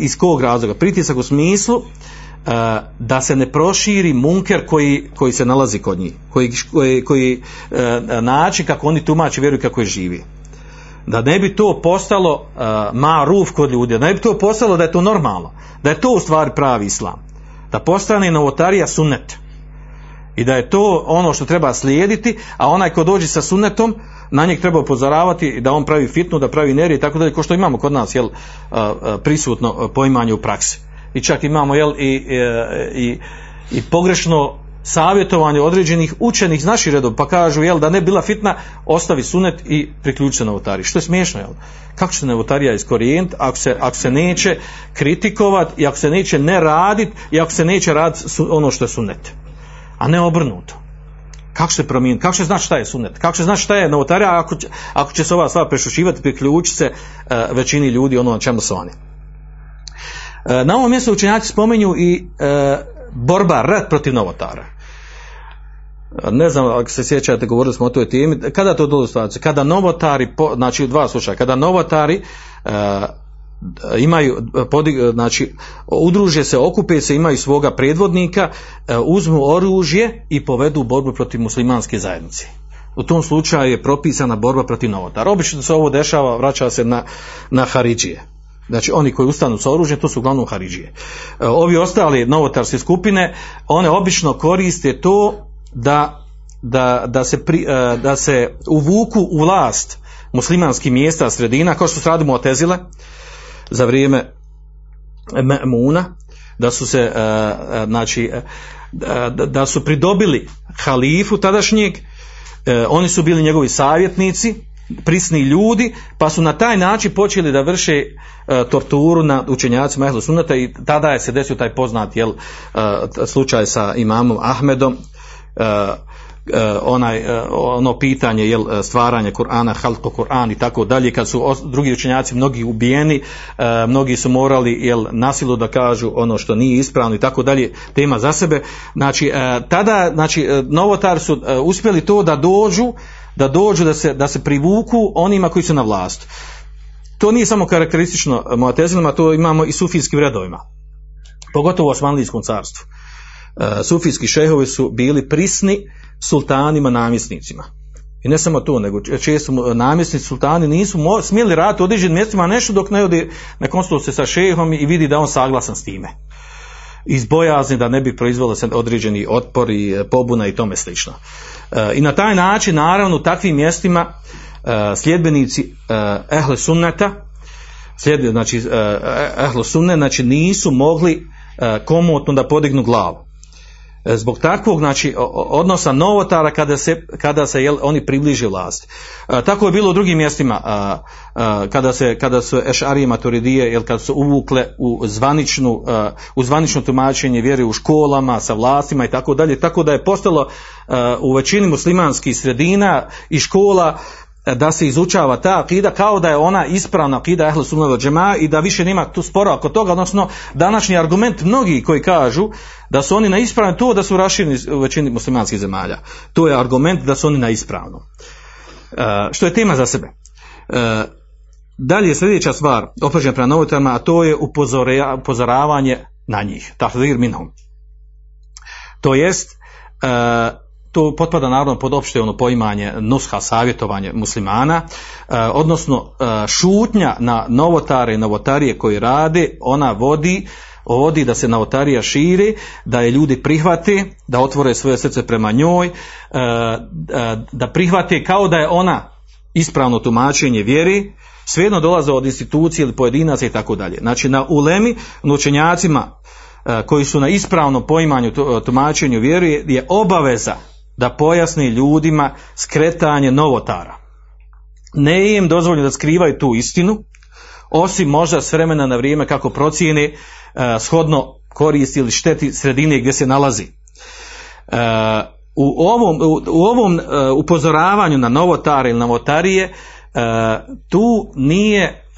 Iz kog razloga? Pritisak u smislu da se ne proširi munker koji se nalazi kod njih, koji način kako oni tumače vjeruju, kako je živi, da ne bi to postalo maruf kod ljudi, da ne bi to postalo da je to normalno, da je to u stvari pravi islam, da postane novotarija sunnet i da je to ono što treba slijediti, a onaj ko dođe sa sunnetom na njeg treba upozoravati da on pravi fitnu, da pravi nered i tako dalje, kao što imamo kod nas prisutno poimanje u praksi. I čak imamo i pogrešno savjetovanje određenih učenih iz naših redova, pa kažu da ne bila fitna, ostavi sunet i priključi se novotariji. Što je smiješno, kako će se novotarija iskorijentiti ako se neće kritikovati i ako se neće ne raditi i ako se neće raditi ono što je sunet, a ne obrnuto. Kako se promijeniti? Kako se znaš šta je sunnet? Kako se znaš šta je novotarija ako će se ova stvar prešušivati, priključiti se većini ljudi ono na čemu su oni? Na ovom mjestu učenjaci spomenju i borba, rat protiv novotara. Ne znam ako se sjećate, govorili smo o toj temi. Kada to dolazi u situaciju? Kada novotari, znači u dva slučaja, kada novotari udruže se, okupe se, imaju svoga predvodnika, uzmu oružje i povedu borbu protiv muslimanske zajednice. U tom slučaju je propisana borba protiv novotara. Obično se ovo dešava, vraća se na Haridžije. Znači, oni koji ustanu sa oružjem, to su uglavnom Haridžije. Ovi ostali novotarske skupine, one obično koriste to da da se uvuku u vlast muslimanskih mjesta, sredina, kao što su radili Mu'tezile za vrijeme Me'muna, da su se da su pridobili halifu tadašnjeg, oni su bili njegovi savjetnici, prisni ljudi, pa su na taj način počeli da vrše torturu na učenjacima Ehlu Sunnata i tada je se desio taj poznat slučaj sa imamom Ahmedom, ono pitanje stvaranje Kur'ana, halko Kur'an i tako dalje, kad su drugi učenjaci mnogi ubijeni, mnogi su morali nasilu da kažu ono što nije ispravno i tako dalje, tema za sebe. Znači tada, znači novotar su uspjeli to da dođu da se privuku onima koji su na vlast. To nije samo karakteristično Mu'tezilama, to imamo i sufijskim redovima, pogotovo u Osmanlijskom carstvu. Sufijski šehovi su bili prisni sultanima, namjesnicima. I ne samo to, nego često namjesnici, sultani nisu smjeli raditi u određenim mjestima nešto dok ne ode na konsultaciju sa šehom i vidi da on saglasan s time. Iz bojazni da ne bi proizvelo se određeni otpor i pobuna i tome slično. I na taj način, naravno, u takvim mjestima sljedbenici Ehle Sunneta, znači Ehle Sunne, znači nisu mogli komotno da podignu glavu. Zbog takvog, znači, odnosa novotara kada se oni približi vlasti. Tako je bilo u drugim mjestima, kada su Eš'arije, Maturidije, kada su uvukle u zvanično tumačenje vjere u školama, sa vlastima i tako dalje, tako da je postalo u većini muslimanskih sredina i škola da se izučava ta akida kao da je ona ispravna akida Ehle Sunnet wal Džema'a i da više nema tu spora oko toga, odnosno današnji argument mnogi koji kažu da su oni na ispravnom, to da su rašireni u većini muslimanskih zemalja. To je argument da su oni na ispravnom. Što je tema za sebe. Dalje je sljedeća stvar oprežena prema novotarima, a to je upozoravanje na njih. Tahzir minhum. To jest to potpada naravno pod opšte ono poimanje nusha, savjetovanje muslimana, odnosno šutnja na novotare i novotarije koji rade, ona vodi da se novotarija širi, da je ljudi prihvate, da otvore svoje srce prema njoj, da prihvate kao da je ona ispravno tumačenje vjeri, svejedno dolaze od institucije ili pojedinaca i tako dalje. Znači na ulemi, na učenjacima koji su na ispravnom poimanju tumačenju vjeri je obaveza da pojasni ljudima skretanje novotara. Ne im dozvoljeno da skrivaju tu istinu, osim možda s vremena na vrijeme kako procijene shodno koristi ili šteti sredine gdje se nalazi. U ovom upozoravanju na novotare ili novotarije tu nije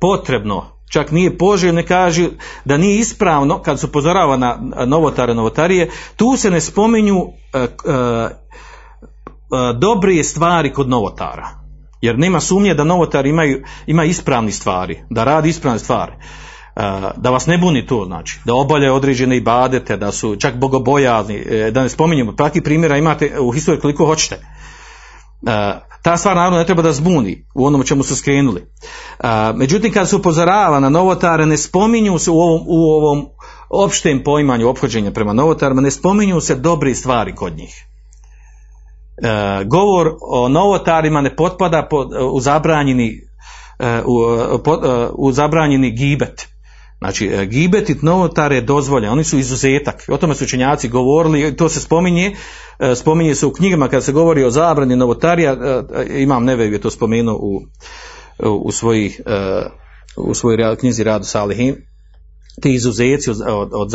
potrebno, čak nije poželjno, kažu da nije ispravno kad se upozorava na novotare, novotarije, tu se ne spominju dobre stvari kod novotara, jer nema sumnje da novotar ima ispravni stvari, da radi ispravne stvari, da vas ne buni to, znači da obavljaju određene ibadete, da su čak bogobojazni, da ne spominjemo takvih primjera imate u historiji koliko hoćete. Ta stvar naravno ne treba da zbuni u onom čemu su skrenuli. Međutim, kad se upozorava na novotare, ne spominju se u ovom opštem poimanju ophođenja prema novotarima, ne spominju se dobre stvari kod njih. Govor o novotarima ne potpada u zabranjeni gibet. Znači, gibet i novotar je dozvoljen, oni su izuzetak. O tome su učenjaci govorili, to se spominje se u knjigama kada se govori o zabrani novotarija. Imam Nevevi je to spomenuo u svojoj knjizi Radu Salihin, te izuzeci od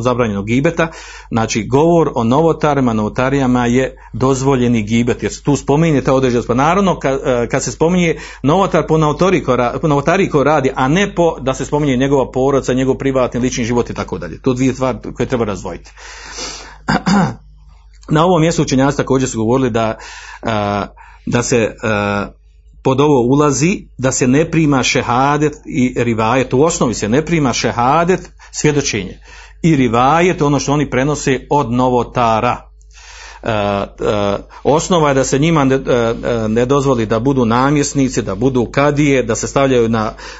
zabranjenog gibeta. Znači, govor o novotarima, novotarijama je dozvoljeni gibet, jer tu spominje ta određenost. Pa naravno, kad se spominje novotar po novotariji koji radi, a ne da se spominje njegova porodica, njegov privatni lični život i tako dalje. To dvije stvari koje treba razdvojiti. Na ovom mjestu učenjaci također su govorili da se pod ovo ulazi da se ne prima šehadet i rivajet, u osnovi se ne prima šehadet, svjedočenje, i rivajet, ono što oni prenose od novotara. Osnova je da se njima ne dozvoli da budu namjesnici, da budu kadije, da se stavljaju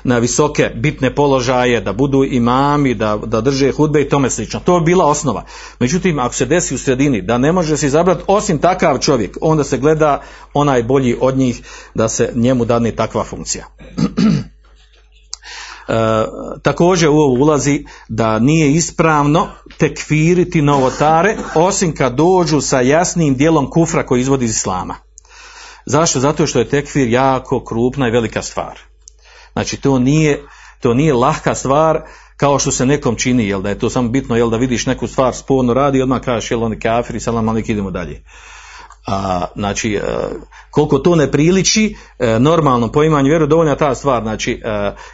na visoke bitne položaje, da budu imami, da drže hudbe i tome slično. To je bila osnova. Međutim, ako se desi u sredini da ne može se izabrati osim takav čovjek, onda se gleda onaj bolji od njih da se njemu dadne takva funkcija. Također u ovo ulazi da nije ispravno tekfiriti novotare osim kad dođu sa jasnim dijelom kufra koji izvodi iz islama. Zašto? Zato što je tekfir jako krupna i velika stvar. Znači to nije lahka stvar kao što se nekom čini, jel da je to samo bitno, jel da vidiš neku stvar sporno radi i odmah kažeš jel oni kafiri, salam alik, idemo dalje. Znači koliko to ne priliči normalnom poimanju vjeru, dovoljna ta stvar, znači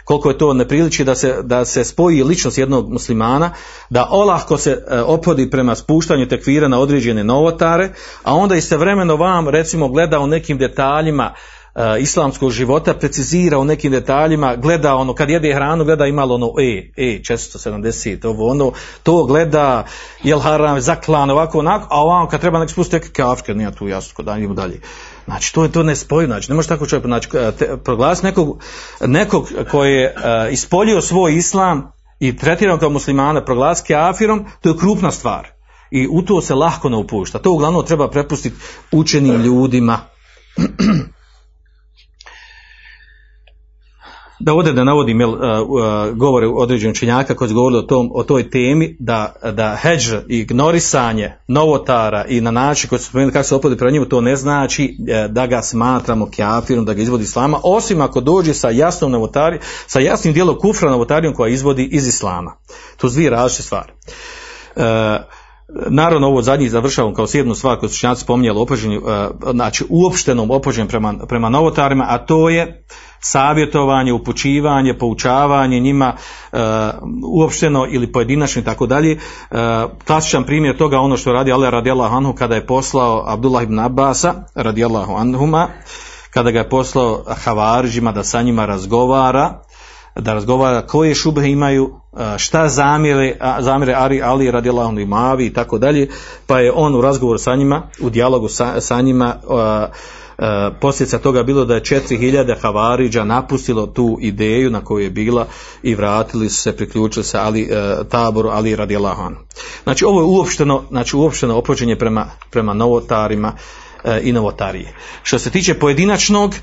koliko je to ne priliči da se spoji ličnost jednog muslimana, da olahko se ophodi prema spuštanju tekvira na određene novotare, a onda istovremeno vam recimo gleda u nekim detaljima islamskog života, precizira u nekim detaljima, gleda ono, kad jede hranu, gleda imalo ono, 470, ovo ono, to gleda, jel haram, zaklan, ovako, onako, a ovako, kad treba nek spustiti neke kafke, nije tu jasno, da idemo dalje. Znači, to ne spoji, znači, ne može tako čovjek, znači, proglasiti nekog koji je ispoljio svoj islam i tretirao kao muslimana, proglasiti kafirom, to je krupna stvar. I u to se lahko ne upušta. To uglavnom treba prepustiti učenim ljudima. Da ovdje da navodim govore određenih učenjaka koji su govorili o toj temi, da hedž i ignorisanje novotara i na način koji su spomenuli kako se opodi prema njemu, to ne znači da ga smatramo kafirom, da ga izvodi islama, osim ako dođe sa jasnim dijelom kufra novotarijom koja izvodi iz islama. To su dvije različite stvari. Naravno, ovo zadnji završavam kao sjednu stvar koju su učenjaci spominjali, znači uopštenom opođenju prema novotarima, a to je savjetovanje, upućivanje, poučavanje njima uopšteno ili pojedinačno i tako dalje. Klasičan primjer toga ono što radi Ali radijallahu anhu kada je poslao Abdullah ibn Abbasa radijallahu anhuma, kada ga je poslao Havarižima da sa njima razgovara koje šubhe imaju, šta zamjere Ali radijallahu anhu imavi i tako dalje, pa je on u razgovoru sa njima, u dijalogu sa njima, posljedica toga bilo da je 4000 havariđa napustilo tu ideju na koju je bila i vratili su se, priključili se taboru Ali radijallahu anhu. Znači ovo je uopšteno opođenje prema novotarima i novotarije. Što se tiče pojedinačnog,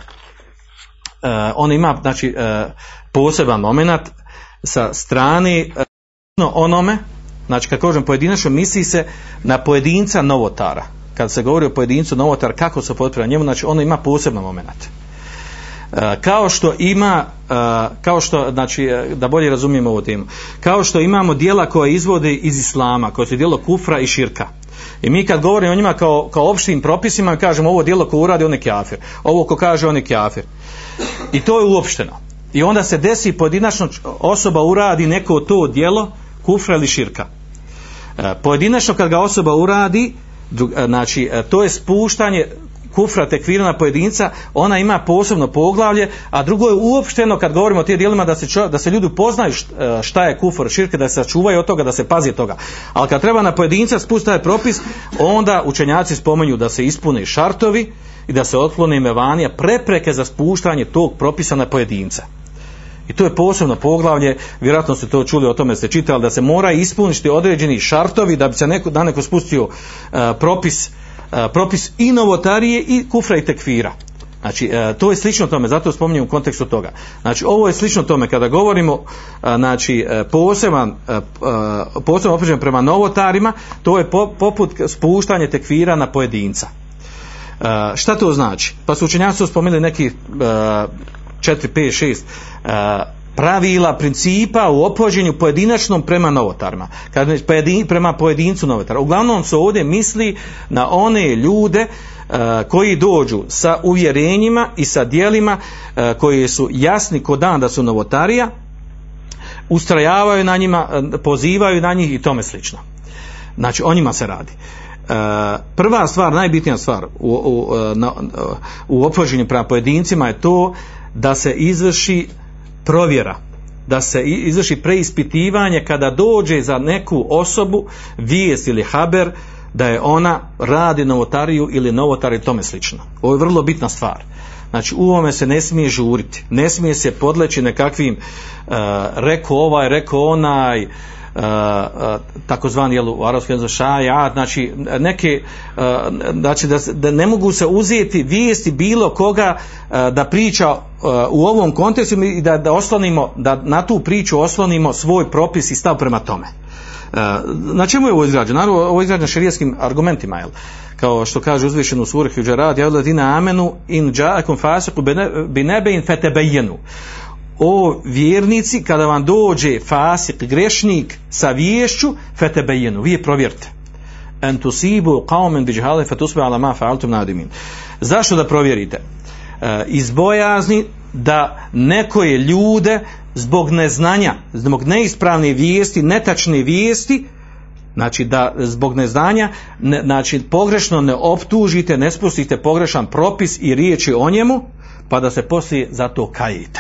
on ima znači poseban moment sa strane onome, znači kad kažem pojedinačno misli se na pojedinca novotara. Kad se govori o pojedincu novotar, kako se potpira njemu, znači ono ima posebno moment. Znači, da bolje razumijemo ovu temu, kao što imamo djela koje izvode iz islama, koje su djelo kufra i širka. I mi kad govorimo o njima kao opštim propisima, kažemo ovo djelo ko uradi, on je kafir. Ovo ko kaže, on je kafir. I to je uopšteno. I onda se desi pojedinačno osoba uradi neko to djelo kufra ili širka. Pojedinačno kad ga osoba uradi, znači to je spuštanje kufra tekvira na pojedinca, ona ima posebno poglavlje, a drugo je uopšteno kad govorimo o tim djelima da se ljudi poznaju šta je kufr, širke, da se sačuvaju od toga, da se pazi od toga. Ali kad treba na pojedinca spustiti taj propis, onda učenjaci spomenju da se ispune šartovi i da se otklone mevanija, prepreke za spuštanje tog propisa na pojedinca. I to je posebno poglavlje, vjerojatno ste to čuli, o tome ste čitali, da se mora ispuniti određeni šartovi da bi se neko spustio propis i novotarije i kufra i tekfira. Znači, to je slično tome, zato spominjem u kontekstu toga. Znači, ovo je slično tome kada govorimo, znači, posebno opođen prema novotarima, to je poput spuštanje tekfira na pojedinca. Šta to znači? Pa su učenjaci spomenuli neki 4, 5, 6 pravila, principa u opođenju pojedinačnom prema novotarima, prema pojedincu novotara. Uglavnom se ovdje misli na one ljude koji dođu sa uvjerenjima i sa djelima koji su jasni ko dan da su novotarija, ustrajavaju na njima, pozivaju na njih i tome slično. Znači o njima se radi. Prva stvar, najbitnija stvar u opođenju prema pojedincima je to da se izvrši provjera, da se izvrši preispitivanje kada dođe za neku osobu vijest ili haber da je ona radi novotariju ili novotariju tome slično. Ovo je vrlo bitna stvar. Znači u ovome se ne smije žuriti, ne smije se podleći nekakvim rekao ovaj, rekao onaj, takozvani u arapskom jeziku šajat, znači neke, znači da ne mogu se uzeti vijesti bilo koga da priča u ovom kontekstu i da oslonimo, da na tu priču oslonimo svoj propis i stav prema tome. Na čemu je ovo izgrađeno? Naravno, ovo je izgrađeno šerijskim argumentima, jel? Kao što kaže uzvišen u suri Hudžurat, ja alladina amanu in ja'akum fasiqun binebein fatabayyanu. O vjernici, kada vam dođe fasik, grešnik sa viješću, fatabayyanu, vi je provjerite. En tusibu qauman bijhala fatusbihu ala ma fa'altum nadimin. Zašto da provjerite? Iz bojazni da neko je ljude zbog neznanja, zbog neispravne vijesti, netačne vijesti, znači da zbog neznanja, znači pogrešno ne optužite, ne spustite pogrešan propis i riječi o njemu, pa da se poslije za to kajite.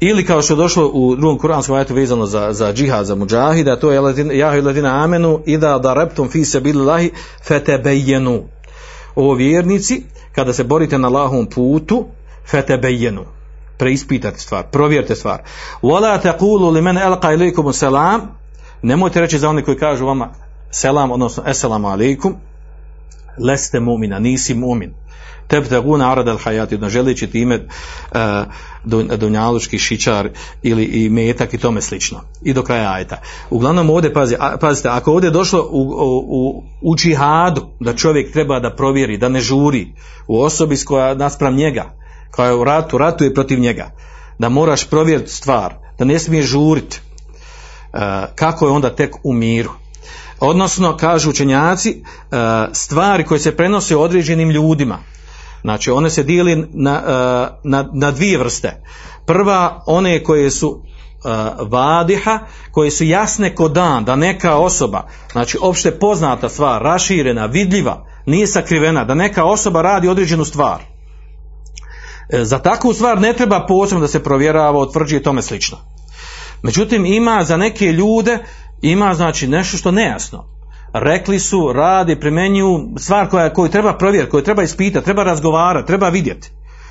Ili kao što je došlo u drugom kuranskom ajetu vezano za džihad, za mudžahida, to je jahu ladina amenu idha darabtum fi sabilillahi fatabayyanu. O vjernici, kada se borite na Allahovom putu, fatabayyanu, preispitajte stvar, provjerite stvar. Wala taqulu limen alqa ilaykum selam, nemojte reći za one koji kažu vama selam, odnosno esselamu alejkum, leste mu'mina, nisi mu'min. Tebtaguna arada al-hayati, ne želeći time dunjalučki šičar ili i metak i tome slično. I do kraja ajeta. Uglavnom ovdje, pazite, ako ovdje je došlo u džihadu, da čovjek treba da provjeri, da ne žuri u osobi koja naspram njega, koja je u ratu, ratuje protiv njega, da moraš provjeriti stvar, da ne smiješ žuriti, kako je onda tek u miru. Odnosno, kažu učenjaci, stvari koje se prenose određenim ljudima, znači one se dijeli na dvije vrste. Prva, one koje su vadiha, koje su jasne ko dan, da neka osoba, znači opšte poznata stvar, raširena, vidljiva, nije sakrivena, da neka osoba radi određenu stvar. Za takvu stvar ne treba posebno da se provjerava, utvrđuje i tome slično. Međutim, ima za neke ljude, ima znači nešto što nejasno. Rekli su, radi, primjenjuju, stvar koju treba provjeriti, koju treba ispitati, treba razgovarati, treba vidjeti.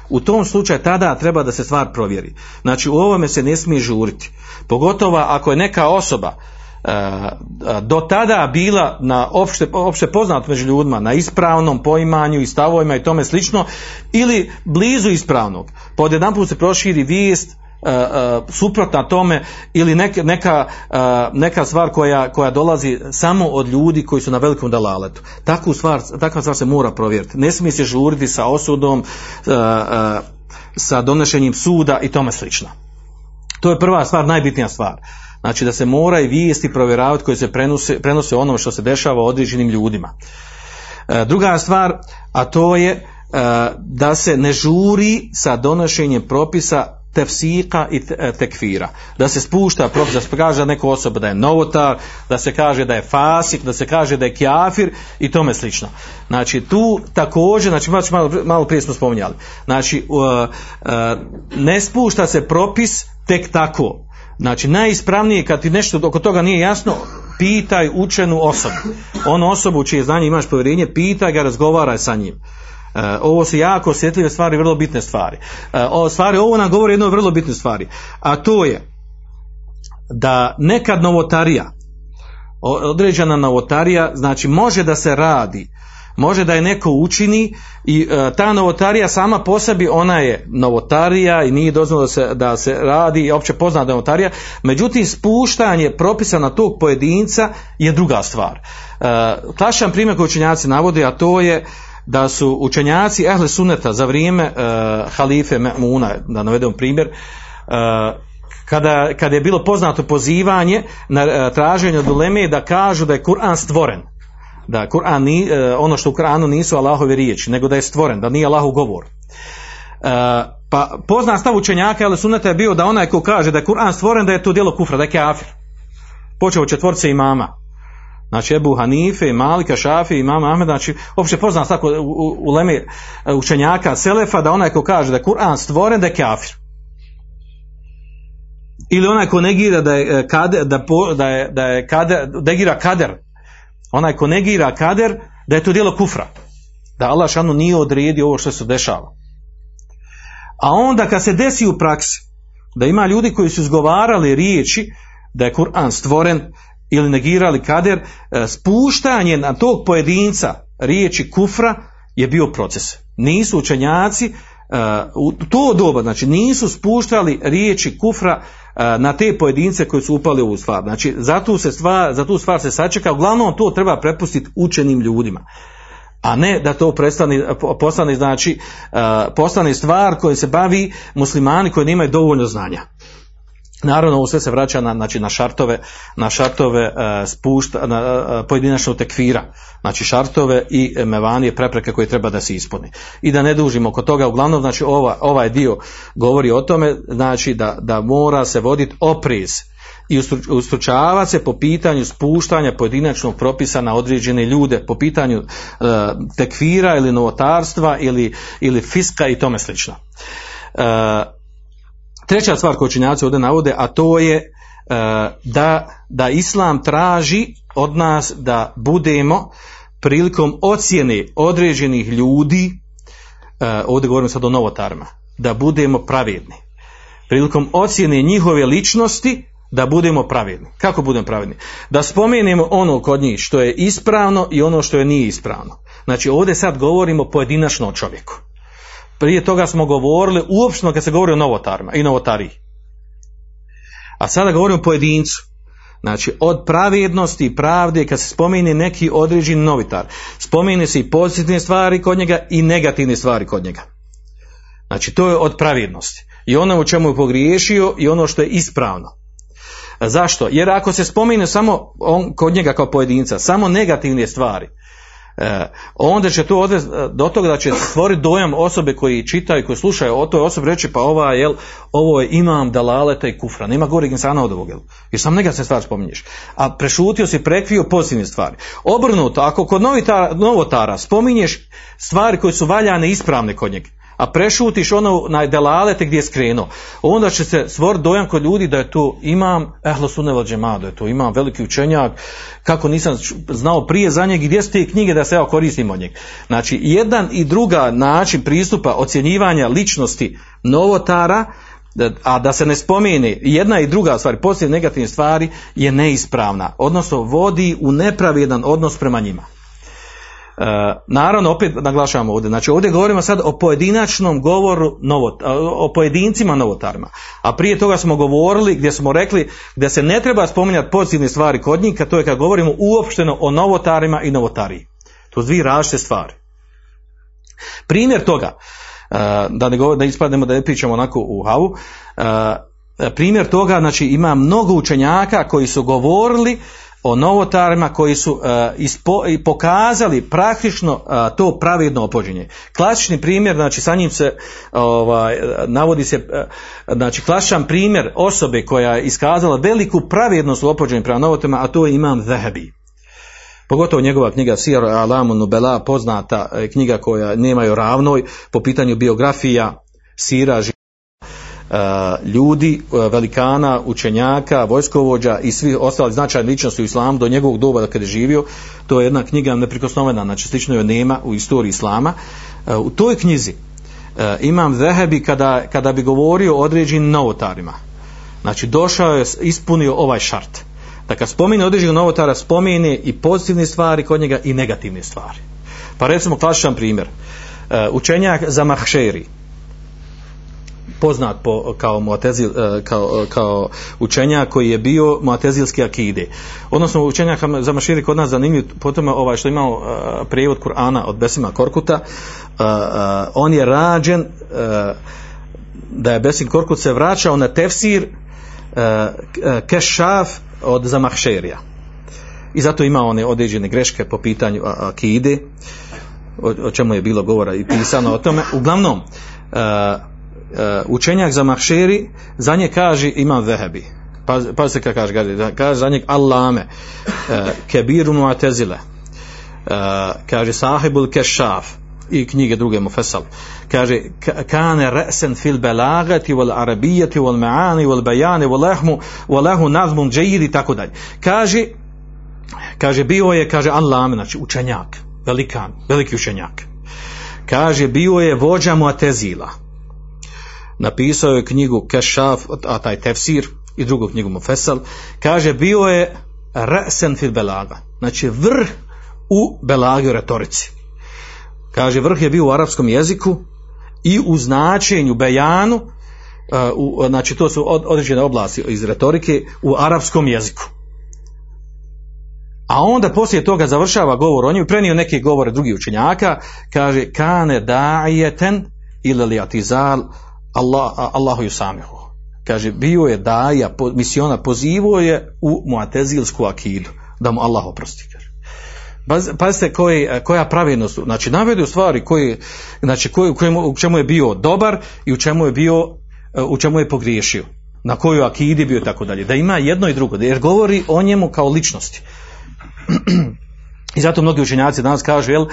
U tom slučaju tada treba da se stvar provjeri. Znači u ovome se ne smije žuriti. Pogotovo ako je neka osoba do tada bila na opšte poznat među ljudima, na ispravnom poimanju i stavovima i tome slično, ili blizu ispravnog, pa odjedanput se proširi vijest suprotna tome, ili neka stvar koja dolazi samo od ljudi koji su na velikom dalaletu. Takva stvar se mora provjeriti. Ne smije se žuriti sa osudom, sa donošenjem suda i tome slično. To je prva stvar, najbitnija stvar. Znači da se mora i vijesti provjeravati koje se prenose ono što se dešava određenim ljudima. Druga stvar, a to je da se ne žuri sa donošenjem propisa tefsika i tekfira. Da se spušta propis, da se kaže neku osobu da je novotar, da se kaže da je fasik, da se kaže da je kafir i tome slično. Znači tu također, znači malo prije smo spominjali, znači ne spušta se propis tek tako. Znači najispravnije kad ti nešto oko toga nije jasno, pitaj učenu osobu. Onu osobu čije znanje imaš povjerenje, pitaj ga, razgovaraj sa njim. Ovo su jako osjetljive stvari, vrlo bitne stvari. Ovo nam govori jedno vrlo bitne stvari, a to je da nekad novotarija, određena novotarija, znači može da se radi, može da je neko učini i ta novotarija sama po sebi, ona je novotarija i nije dozvoljeno da se radi i opće poznata novotarija. Međutim, spuštanje propisa na tog pojedinca je druga stvar. Klasičan primjer koji učenjaci navode, a to je da su učenjaci ehle suneta za vrijeme halife Me'muna, da navedem primjer, kada je bilo poznato pozivanje na traženje od uleme da kažu da je Kur'an stvoren, da Kur'an ono što u Kur'anu nisu Allahove riječi, nego da je stvoren, da nije Allahov govor. Pa poznat stav učenjaka ehle suneta je bio da onaj ko kaže da je Kur'an stvoren, da je to djelo kufra, da je kafir. Počeo četvorce imama, znači Ebu Hanife, Malika, Šafi, imama Ahmeda, znači opće poznat tako u leme učenjaka selefa da onaj ko kaže da je Kur'an stvoren, da je kafir. Ili onaj ko negira da je kader, onaj ko negira kader, da je to djelo kufra, da Allah šanu nije odredio ovo što se dešava. A onda kad se desi u praksi da ima ljudi koji su izgovarali riječi da je Kur'an stvoren ili negirali kader, spuštanje na tog pojedinca riječi kufra je bio proces. Nisu učenjaci u to doba, znači nisu spuštali riječi kufra na te pojedince koji su upali u ovu stvar. Znači za tu stvar se sačeka, uglavnom to treba prepustiti učenim ljudima, a ne da to postane, znači postane stvar koja se bavi muslimani koji nemaju dovoljno znanja. Naravno, ovo sve se vraća na, znači, na šartove pojedinačnog tekfira, znači šartove i mevanije, prepreke koje treba da se ispuni. I da ne dužimo oko toga, uglavnom, znači ovaj dio govori o tome, znači da mora se voditi oprez i ustručava se po pitanju spuštanja pojedinačnog propisa na određene ljude, po pitanju tekfira ili novotarstva ili fiska i tome slično. Treća stvar koju učenjaci ovdje navode, a to je da islam traži od nas da budemo prilikom ocjene određenih ljudi, ovdje govorimo sad o novotarima, da budemo pravedni. Prilikom ocjene njihove ličnosti da budemo pravedni. Kako budemo pravedni? Da spomenemo ono kod njih što je ispravno i ono što je nije ispravno. Znači ovdje sad govorimo pojedinačno o čovjeku. Prije toga smo govorili uopšteno kad se govori o novotarima i novotariji. A sada govorimo o pojedincu. Znači od pravednosti i pravde kad se spomene neki određeni novitar, spomene se i pozitivne stvari kod njega i negativne stvari kod njega. Znači to je od pravednosti. I ono u čemu je pogriješio i ono što je ispravno. Zašto? Jer ako se spomene samo on, kod njega kao pojedinca, samo negativne stvari, onda će to odvesti do toga da će stvoriti dojam osobe koji čitaju, koji slušaju o toj osobi, reći pa ovo je imam dalaleta i kufra, nema goreg insana od ovog, jer sam negativne stvari spominješ, a prešutio si, prekrio pozitivne stvari. Obrnuto, ako kod novotara spominješ stvari koje su valjane i ispravne kod njega, a prešutiš ono na delalete gdje je skrenuo, onda će se stvoriti dojam kod ljudi da je tu imam ehlo sunne vel džemaat, da je tu imam veliki učenjak, kako nisam znao prije za njeg, gdje su te knjige da se ja koristim od njeg. Znači jedan i druga način pristupa ocjenjivanja ličnosti novotara, a da se ne spomeni jedna i druga stvari, poslije negativne stvari, je neispravna, odnosno vodi u nepravedan odnos prema njima. Naravno, opet naglašavamo ovdje, znači ovdje govorimo sad o pojedinačnom govoru o pojedincima novotarima, a prije toga smo govorili gdje smo rekli da se ne treba spominjati pozitivne stvari kod njih, to je kad govorimo uopšteno o novotarima i novotariji, to su dvije različite stvari. Primjer toga, da ispadnemo da ne pričamo onako u havu, primjer toga, znači ima mnogo učenjaka koji su govorili o novotarima koji su pokazali praktično to pravedno opođenje. Klasični primjer, znači sa njim se navodi se, znači klasičan primjer osobe koja je iskazala veliku pravednost u opođenju prema novotarima, a to je imam Zahebi. Pogotovo njegova knjiga Sijer Alamun Nubela, poznata knjiga koja nemaju ravnoj po pitanju biografija sira, ljudi, velikana, učenjaka, vojskovođa i svih ostalih značajnih ličnosti u islamu do njegovog doba kada je živio. To je jedna knjiga neprikosnovena, znači slično joj nema u istoriji islama. U toj knjizi imam Zahebi kada bi govorio o određenim novotarima, znači došao je, ispunio ovaj šart da kad spomine određenog novotara spomine i pozitivne stvari kod njega i negativne stvari. Pa recimo klasičan primjer, učenjak Zamahšeri, poznat kao učenjak koji je bio muatezilski akide, odnosno učenjak Zamaširi kod nas zanimljiv potom što je imao prijevod Kur'ana od Besima Korkuta. On je rađen da je Besim Korkut se vraćao na tefsir Kešaf od Zamahšerija i zato ima one određene greške po pitanju akide, o čemu je bilo govora i pisano o tome. Uglavnom, učenjak Zamahšeri za nje kaže imam Zahebi, pa se kaže za njeg Allame, Kebiru Mu'tezile, kaže Sahibul Kešaf i knjige druge Mufesal, kaže kane resen fil belagati wal arabijati wal maani wal bajani wal ehmu wal ehu nazmun džajid i tako dalje. Kaže Kaže, bio je, kaže, allam, znači učenjak, velikan, veliki učenjak. Kaže, bio je vođa Mu'tezila. Napisao je knjigu Kešaf, a taj tefsir, i drugu knjigu Mufesal. Kaže, bio je resen fil belaga, znači vrh u belagi, u retorici. Kaže, vrh je bio u arapskom jeziku i u značenju, bejanu, znači to su određene oblasti iz retorike u arapskom jeziku. A onda poslije toga završava govor o njim, prenio neke govore drugih učenjaka, kaže, kane dajeten ili atizal Allahu yusamihu. Kaže, bio je daja, misiona, pozivao je u muatezilsku akidu, da mu Allah oprosti. Pazite koja pravednost, znači navede u stvari koji, znači u čemu je bio dobar i u čemu je pogriješio, na koju akidi bio i tako dalje, da ima jedno i drugo, jer govori o njemu kao ličnosti. I zato mnogi učenjaci danas kažu, jel,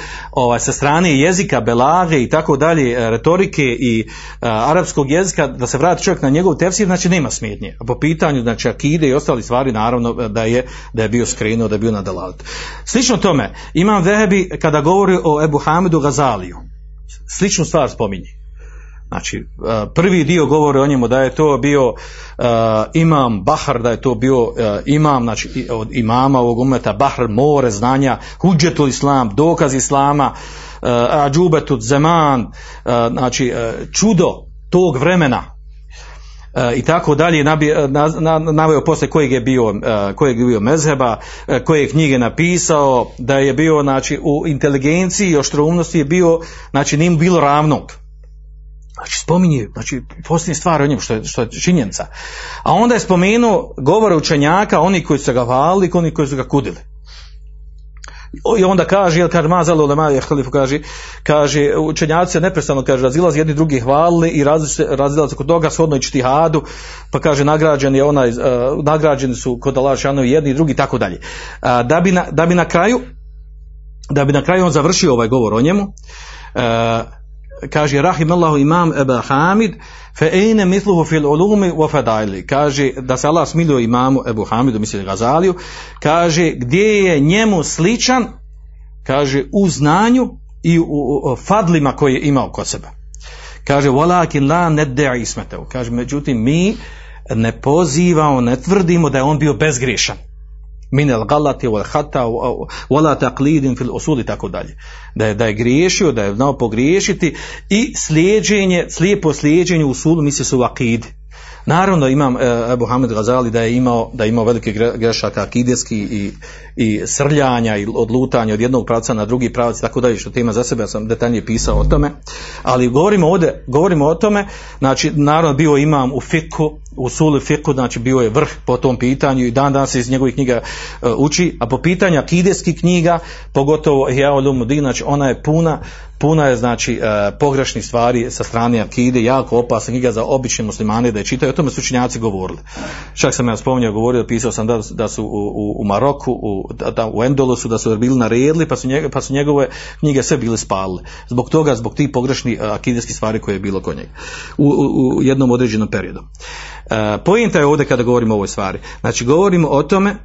sa strane jezika, belage i tako dalje, retorike i arapskog jezika, da se vrati čovjek na njegov tefsir, znači nema smetnje. A po pitanju, znači, akide i ostali stvari, naravno da je bio skrenuo, da je bio na dalalet. Slično tome, Imam Vehebi, kada govori o Ebu Hamidu Gazaliju, sličnu stvar spominje. Znači, prvi dio govori o njemu da je to bio imam Bahr, da je to bio imam, znači od imama ovog umeta, Bahr, more znanja, hudžetul islam, dokaz islama, ađubetul zaman, znači čudo tog vremena i tako dalje, naveo poslije kojeg je bio mezheba, koje knjige napisao, da je bio, znači, u inteligenciji i oštroumnosti je bio, znači nije bilo ravnog. Znači spominje, znači posljednje stvari o njemu što je činjenica. A onda je spomenuo govore učenjaka, oni koji su ga valili, oni koji su ga kudili. I onda kaže, jel kad mazalo ulema je halifu, kaže učenjaci se neprestano, kaže, razilaze, jedni drugi hvalili i razilaze kod toga shodno ičtihadu, pa kaže nagrađeni su kod Allah šanovi jedni i drugi i tako dalje. Da bi na kraju on završio ovaj govor o njemu, kaže, rahimallahu imam Eba Hamid, fe ejne misluhu fil ulumi wa fadaili. Kaže, da se Allah smilio imamu Ebu Hamidu, misli Gazaliju, kaže, gdje je njemu sličan, kaže, u znanju i u fadlima koje je imao kod sebe. Kaže, walakin la nedda'i ismetehu. Kaže, međutim, mi ne pozivamo, ne tvrdimo da je on bio bezgriješan. Min al-galati wal-hata wala taqlidin fil usul i tako dalje. Da je griješio, da je znao pogriješiti i slijepo slijeđenje usulu misli su akidi. Naravno imam Ebu Hamid Gazali da je imao velike grešaka akideski i srljanja i odlutanja od jednog pravca na drugi pravac i tako dalje, što tema za sebe, ja sam detaljnije pisao o tome, ali govorimo o tome, znači naravno bio imam u fiku, u sulu fiku, znači bio je vrh po tom pitanju i dan danas se iz njegovih knjiga uči, a po pitanju akideskih knjiga, pogotovo Hijaul-Umudin, znači ona je puna je, znači, pogrešnih stvari sa strane akide, jako opasna knjiga za obične muslimane da je čitaju, o tome su učenjaci govorili. Čak sam ja spominjao, govorio, pisao sam da su u Maroku, u Endolusu, da su bili naredili, pa su njegove knjige sve bile spalile. Zbog tih pogrešnih akideskih stvari koje je bilo kod njega u jednom određenom periodu. Poenta je ovdje kada govorimo o ovoj stvari. Znači, govorimo o tome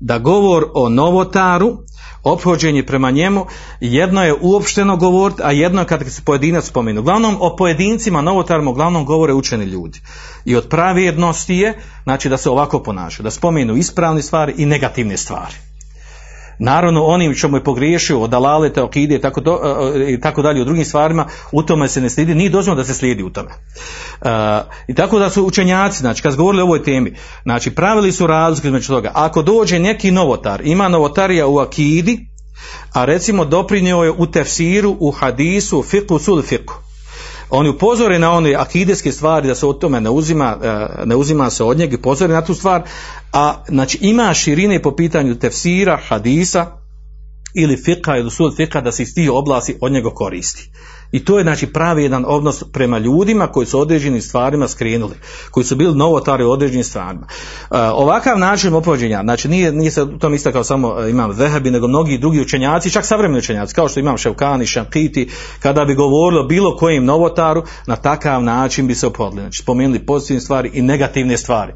da govor o novotaru, ophođenje prema njemu, jedno je uopšteno govoriti, a jedno je kad se pojedinac spomenu. Uglavnom, o pojedincima, novotarima, uglavnom govore učeni ljudi. I od pravednosti je, znači, da se ovako ponašaju, da spomenu ispravne stvari i negativne stvari. Naravno, onim čemu je pogriješio, od dalaleta, okide i tako dalje, u drugim stvarima, u tome se ne slijedi, nije dozvoljeno da se slijedi u tome. I tako da su učenjaci, znači, kad su govorili o ovoj temi, znači, pravili su razliku između toga. Ako dođe neki novotar, ima novotarija u akidi, a recimo doprinio je u tefsiru, u hadisu, u fiku, u sulfiku. Oni upozore na one akideske stvari da se od tome ne uzima se od njega i upozore na tu stvar, a znači ima širine po pitanju tefsira, hadisa ili fiqha ili usul fiqha da se iz tih oblasti od njega koristi. I to je znači pravi jedan odnos prema ljudima koji su određenim stvarima skrenuli, koji su bili novotari u određenim stvarima. Ovakav način opođenja, znači nije se u tom istakao samo imam Zehebi, nego mnogi drugi učenjaci, čak savremeni učenjaci, kao što imam Ševkani, Šankiti, kada bi govorilo bilo kojem novotaru, na takav način bi se opodili. Znači spomenuli pozitivne stvari i negativne stvari.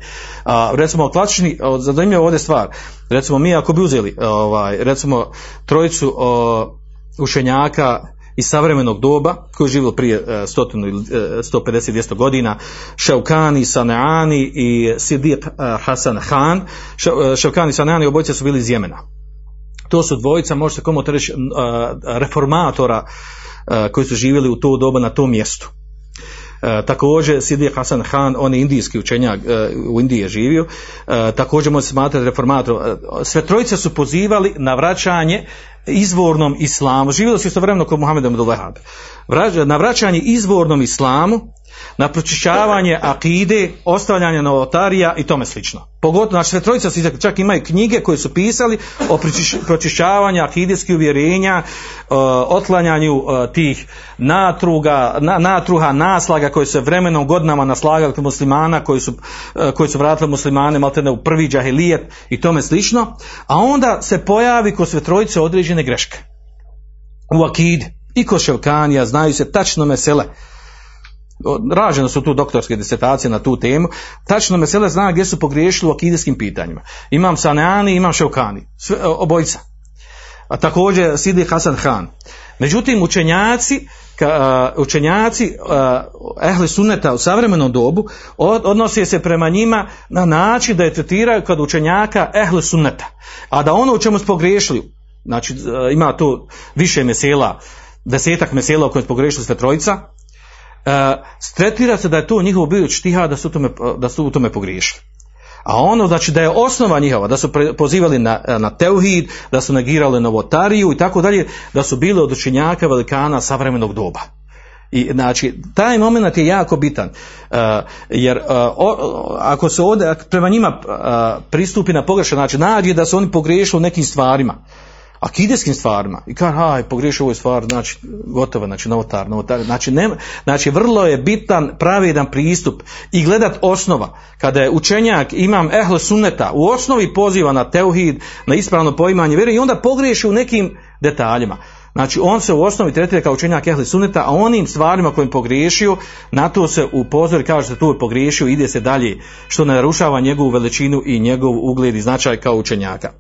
Recimo, klasični, zanimljiva ovdje stvar, recimo mi ako bi uzeli recimo trojicu učenjaka iz savremenog doba, koji je živio prije 150-200 godina, Ševkani, Saneani i Sidiq Hasan Han. Ševkani i Saneani obojice su bili iz Jemena. To su dvojica, može se komu reći, reformatora koji su živjeli u to doba na tom mjestu. Također Sidiq Hasan Han, on je indijski učenjak, u Indiji je živio, također može se smatrati reformatorom. Sve trojice su pozivali na vraćanje izvornom islamu, živjeli su istovremeno kod Muhameda ibn Abdul-Wahhab, na vraćanje izvornom islamu, na pročišćavanje akide, ostavljanje novotarija i tome slično. Pogotovo, znači sve trojica su, čak imaju knjige koje su pisali o pročišćavanju akideskih uvjerenja, otlanjanju tih natruha, naslaga koje se vremenom godinama naslagali kod muslimana, koji su vratili muslimane maltene u prvi džahilijet i tome slično. A onda se pojavi kod sve trojice određene greške u akidi i kod Ševkanija, znaju se tačno mesele, rađene su tu doktorske disertacije na tu temu, tačno mesele zna gdje su pogriješili u akidijskim pitanjima. Imam Saneani, imam Ševkani, obojica. A također Sidiq Hasan Han. Međutim, učenjaci ehli sunneta u savremenom dobu odnose se prema njima na način da je tretiraju kod učenjaka ehli sunneta. A da ono u čemu su pogriješili, znači ima tu više mesela, 10-tak mesela u kojem su pogriješili sve trojica, tretira se da je to njihovo bio ijtihad, da su u tome pogriješili. A ono znači da je osnova njihova, da su pozivali na teuhid, da su negirali novotariju i tako dalje, da su bili od učenjaka velikana savremenog doba. I znači taj moment je jako bitan, jer ako se ovdje prema njima pristupi na pogrešan način, nađe da su oni pogriješili u nekim stvarima, akideskim stvarima, i kaže, pogriješio ovoj stvar, znači gotovo, znači novotar. Znači vrlo je bitan pravedan pristup i gledat osnova. Kada je učenjak imam ehle sunneta u osnovi poziva na teuhid, na ispravno poimanje vjere, i onda pogriješi u nekim detaljima. Znači on se u osnovi tretira kao učenjak ehle sunneta, a onim stvarima kojim pogriješio, na to se upozori, kaže se tu je pogriješio, ide se dalje, što ne narušava njegovu veličinu i njegov ugled i značaj kao učenjaka.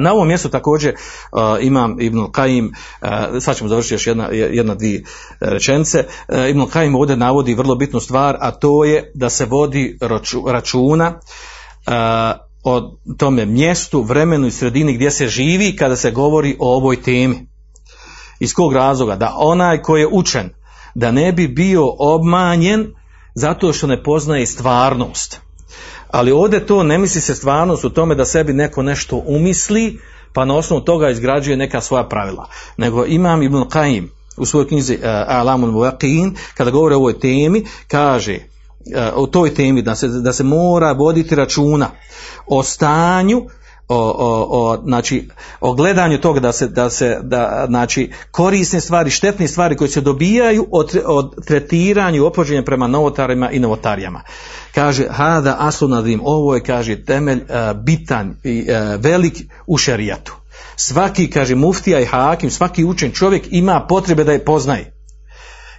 Na ovom mjestu također imam Ibn Qayyim, sad ćemo završiti još jedna dvije rečence. Ibn Qayyim ovdje navodi vrlo bitnu stvar, a to je da se vodi računa o tome mjestu, vremenu i sredini gdje se živi kada se govori o ovoj temi. Iz kog razloga? Da onaj koji je učen, da ne bi bio obmanjen zato što ne poznaje stvarnost. Ali ovdje to ne misli se stvarnost u tome da sebi neko nešto umisli, pa na osnovu toga izgrađuje neka svoja pravila. Nego imam Ibn Qayyim u svojoj knjizi A'lamul Muwaqqi'in, kada govori o ovoj temi, kaže o toj temi da se mora voditi računa o stanju, znači, o gledanju toga da znači, korisne stvari, štetne stvari koje se dobijaju od tretiranja i opođenja prema novotarima i novotarijama. Kaže, hada aslunadim, ovo je, kaže, temelj bitan i velik u šerijatu. Svaki, kaže, muftija i hakim, svaki učen čovjek ima potrebe da je poznaje.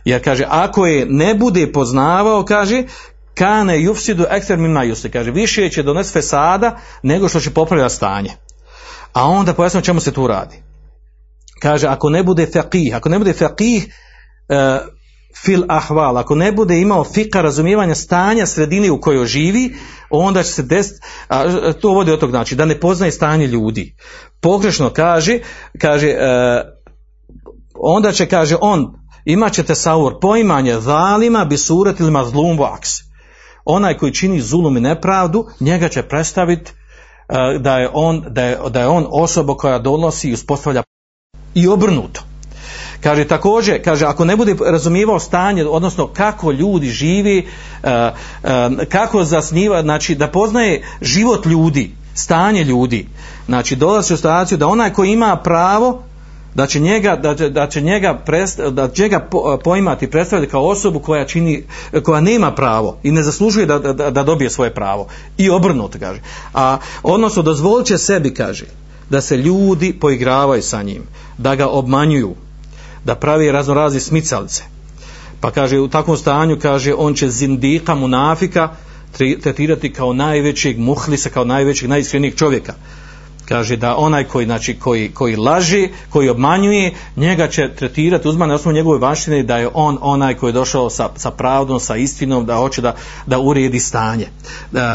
Jer, kaže, ako je ne bude poznavao, kaže, kane jufsidu ekser mimma yusli, kaže, više će donesti fesada nego što će popravljati stanje. A onda pojasnimo čemu se tu radi. Kaže, ako ne bude faqih fil ahval, ako ne bude imao fika razumijevanja stanja sredine u kojoj živi, onda će se desiti, to vodi od tog, znači da ne poznaje stanje ljudi. Pogrešno kaže onda će, kaže on, imat će tesaur, poimanje zalima bi surat ili mazlum vaks. Onaj koji čini zulum i nepravdu, njega će predstaviti da je on osoba koja donosi i uspostavlja, i obrnuto. Kaže također, kaže, ako ne bude razumijevao stanje, odnosno kako ljudi živi, kako zasniva, znači da poznaje život ljudi, stanje ljudi, znači dolazi u situaciju da onaj koji ima pravo da će njega poimati i predstaviti kao osobu koja nema pravo i ne zaslužuje da dobije svoje pravo. I obrnuto, kaže. A odnosno dozvolit će sebi, kaže, da se ljudi poigravaju sa njim, da ga obmanjuju, da pravi raznorazne smicalice. Pa kaže, u takvom stanju, kaže, on će zindika, munafika tretirati kao najvećeg muhlisa, kao najvećeg, najiskrenijeg čovjeka. Kaže da onaj koji laži, koji obmanjuje, njega će tretirati, uzma na osnovu njegove vanštine da je on onaj koji je došao sa pravdom, sa istinom, da hoće da uredi stanje.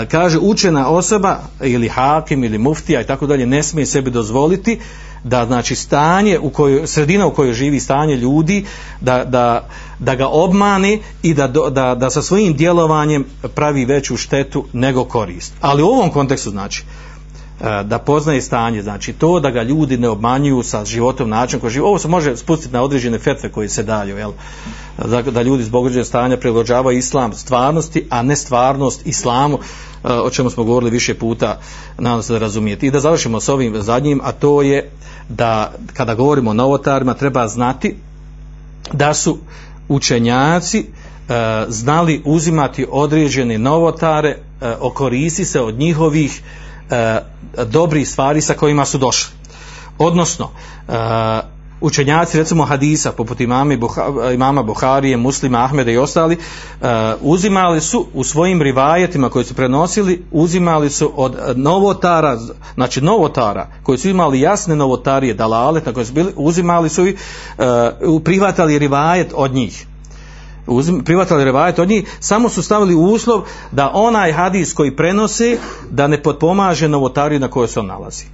Kaže, učena osoba ili hakim ili muftija i tako dalje ne smije sebi dozvoliti da, znači, stanje u kojoj, sredina u kojoj živi, stanje ljudi, da ga obmani i da sa svojim djelovanjem pravi veću štetu nego korist. Ali u ovom kontekstu, znači, da poznaje stanje, znači to da ga ljudi ne obmanjuju sa životom, načinom koji živi. Ovo se može spustiti na određene fetve koje se daju, jel? Da ljudi zbog određenog stanja prilagođavaju islam stvarnosti, a ne stvarnost islamu, o čemu smo govorili više puta, nadam se da razumijete. I da završimo s ovim zadnjim, a to je da kada govorimo o novotarima treba znati da su učenjaci znali uzimati određene novotare, okoristi se od njihovih dobrih stvari sa kojima su došli. Odnosno, učenjaci recimo hadisa poput imama Buharije, Muslima, Ahmeda i ostali, uzimali su u svojim rivajetima koji su prenosili, uzimali su od novotara, znači novotara koji su imali jasne novotarije, dalalet na koje su bili, uzimali su i prihvatali rivajet od njih. Prihvatali rivajet od njih, samo su stavili uslov da onaj hadis koji prenose da ne potpomaže novotariju na kojoj se on nalazi.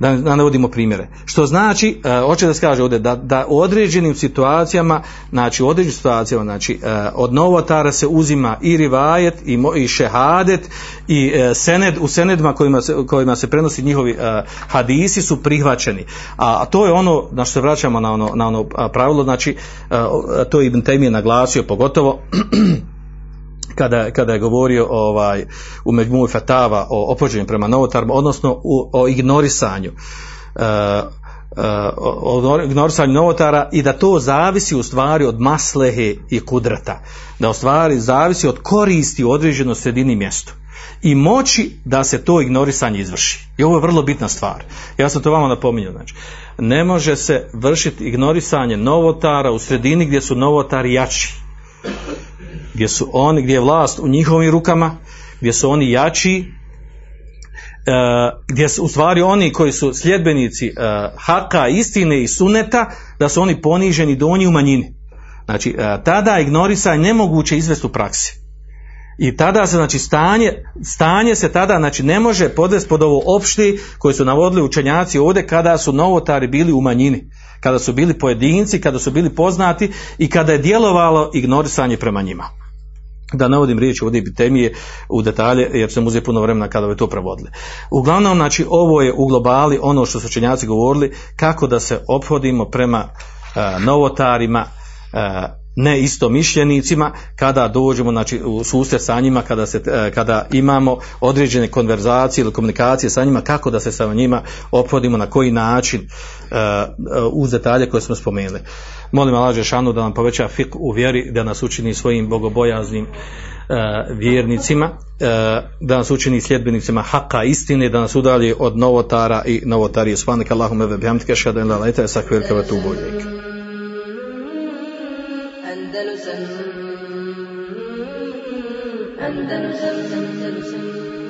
Da ne vodimo primjere. Što znači, hoće da se kaže ovdje da u određenim situacijama, znači u određenim situacijama, znači od novotara se uzima i rivajet i šehadet i sened, u senedima kojima se prenosi njihovi hadisi su prihvaćeni. A to je ono, znači se vraćamo na ono pravilo, znači to je Ibn Tejmije naglasio pogotovo kada je govorio u Međmu'u Fetava o opođenju prema novotarima, odnosno o ignorisanju novotara i da to zavisi u stvari od maslehe i kudrata, da u stvari zavisi od koristi u određenoj sredini mjestu i moći da se to ignorisanje izvrši. I ovo je vrlo bitna stvar. Ja sam to vama napominjao. Znači, ne može se vršiti ignorisanje novotara u sredini gdje su novotari jači, gdje su oni, gdje je vlast u njihovim rukama, gdje su oni jači, gdje su u stvari oni koji su sljedbenici haka, istine i suneta, da su oni poniženi, donji u manjini. Znači, tada ignorisanje nemoguće izvesti u praksi. I tada se, znači, stanje se tada, znači, ne može podvesti pod ovo opšte koje su navodili učenjaci ovdje kada su novotari bili u manjini, kada su bili pojedinci, kada su bili poznati i kada je djelovalo ignorisanje prema njima. Da ne vodim riječ ovdje Ibn Tejmije u detalje jer sam uzeo puno vremena kada bi to prevodili. Uglavnom, znači, ovo je u globali ono što su učenjaci govorili kako da se ophodimo prema novotarima, ne istomišljenicima, kada dođemo, znači, u susret sa njima, kada imamo određene konverzacije ili komunikacije sa njima, kako da se sa njima ophodimo, na koji način, uz detalje koje smo spomenuli. Molim Allah dželešanu da nam poveća fik u vjeri, da nas učini svojim bogobojaznim vjernicima, da nas učini sljedbenicima haka, istine, da nas udalji od novotara i novotarije. Subhanak Allahumma wa bihamdika, ashhadu an la ilaha illa anta, astaghfiruka wa atubu ilaik. Andalusam, Andalusam, Andalusam.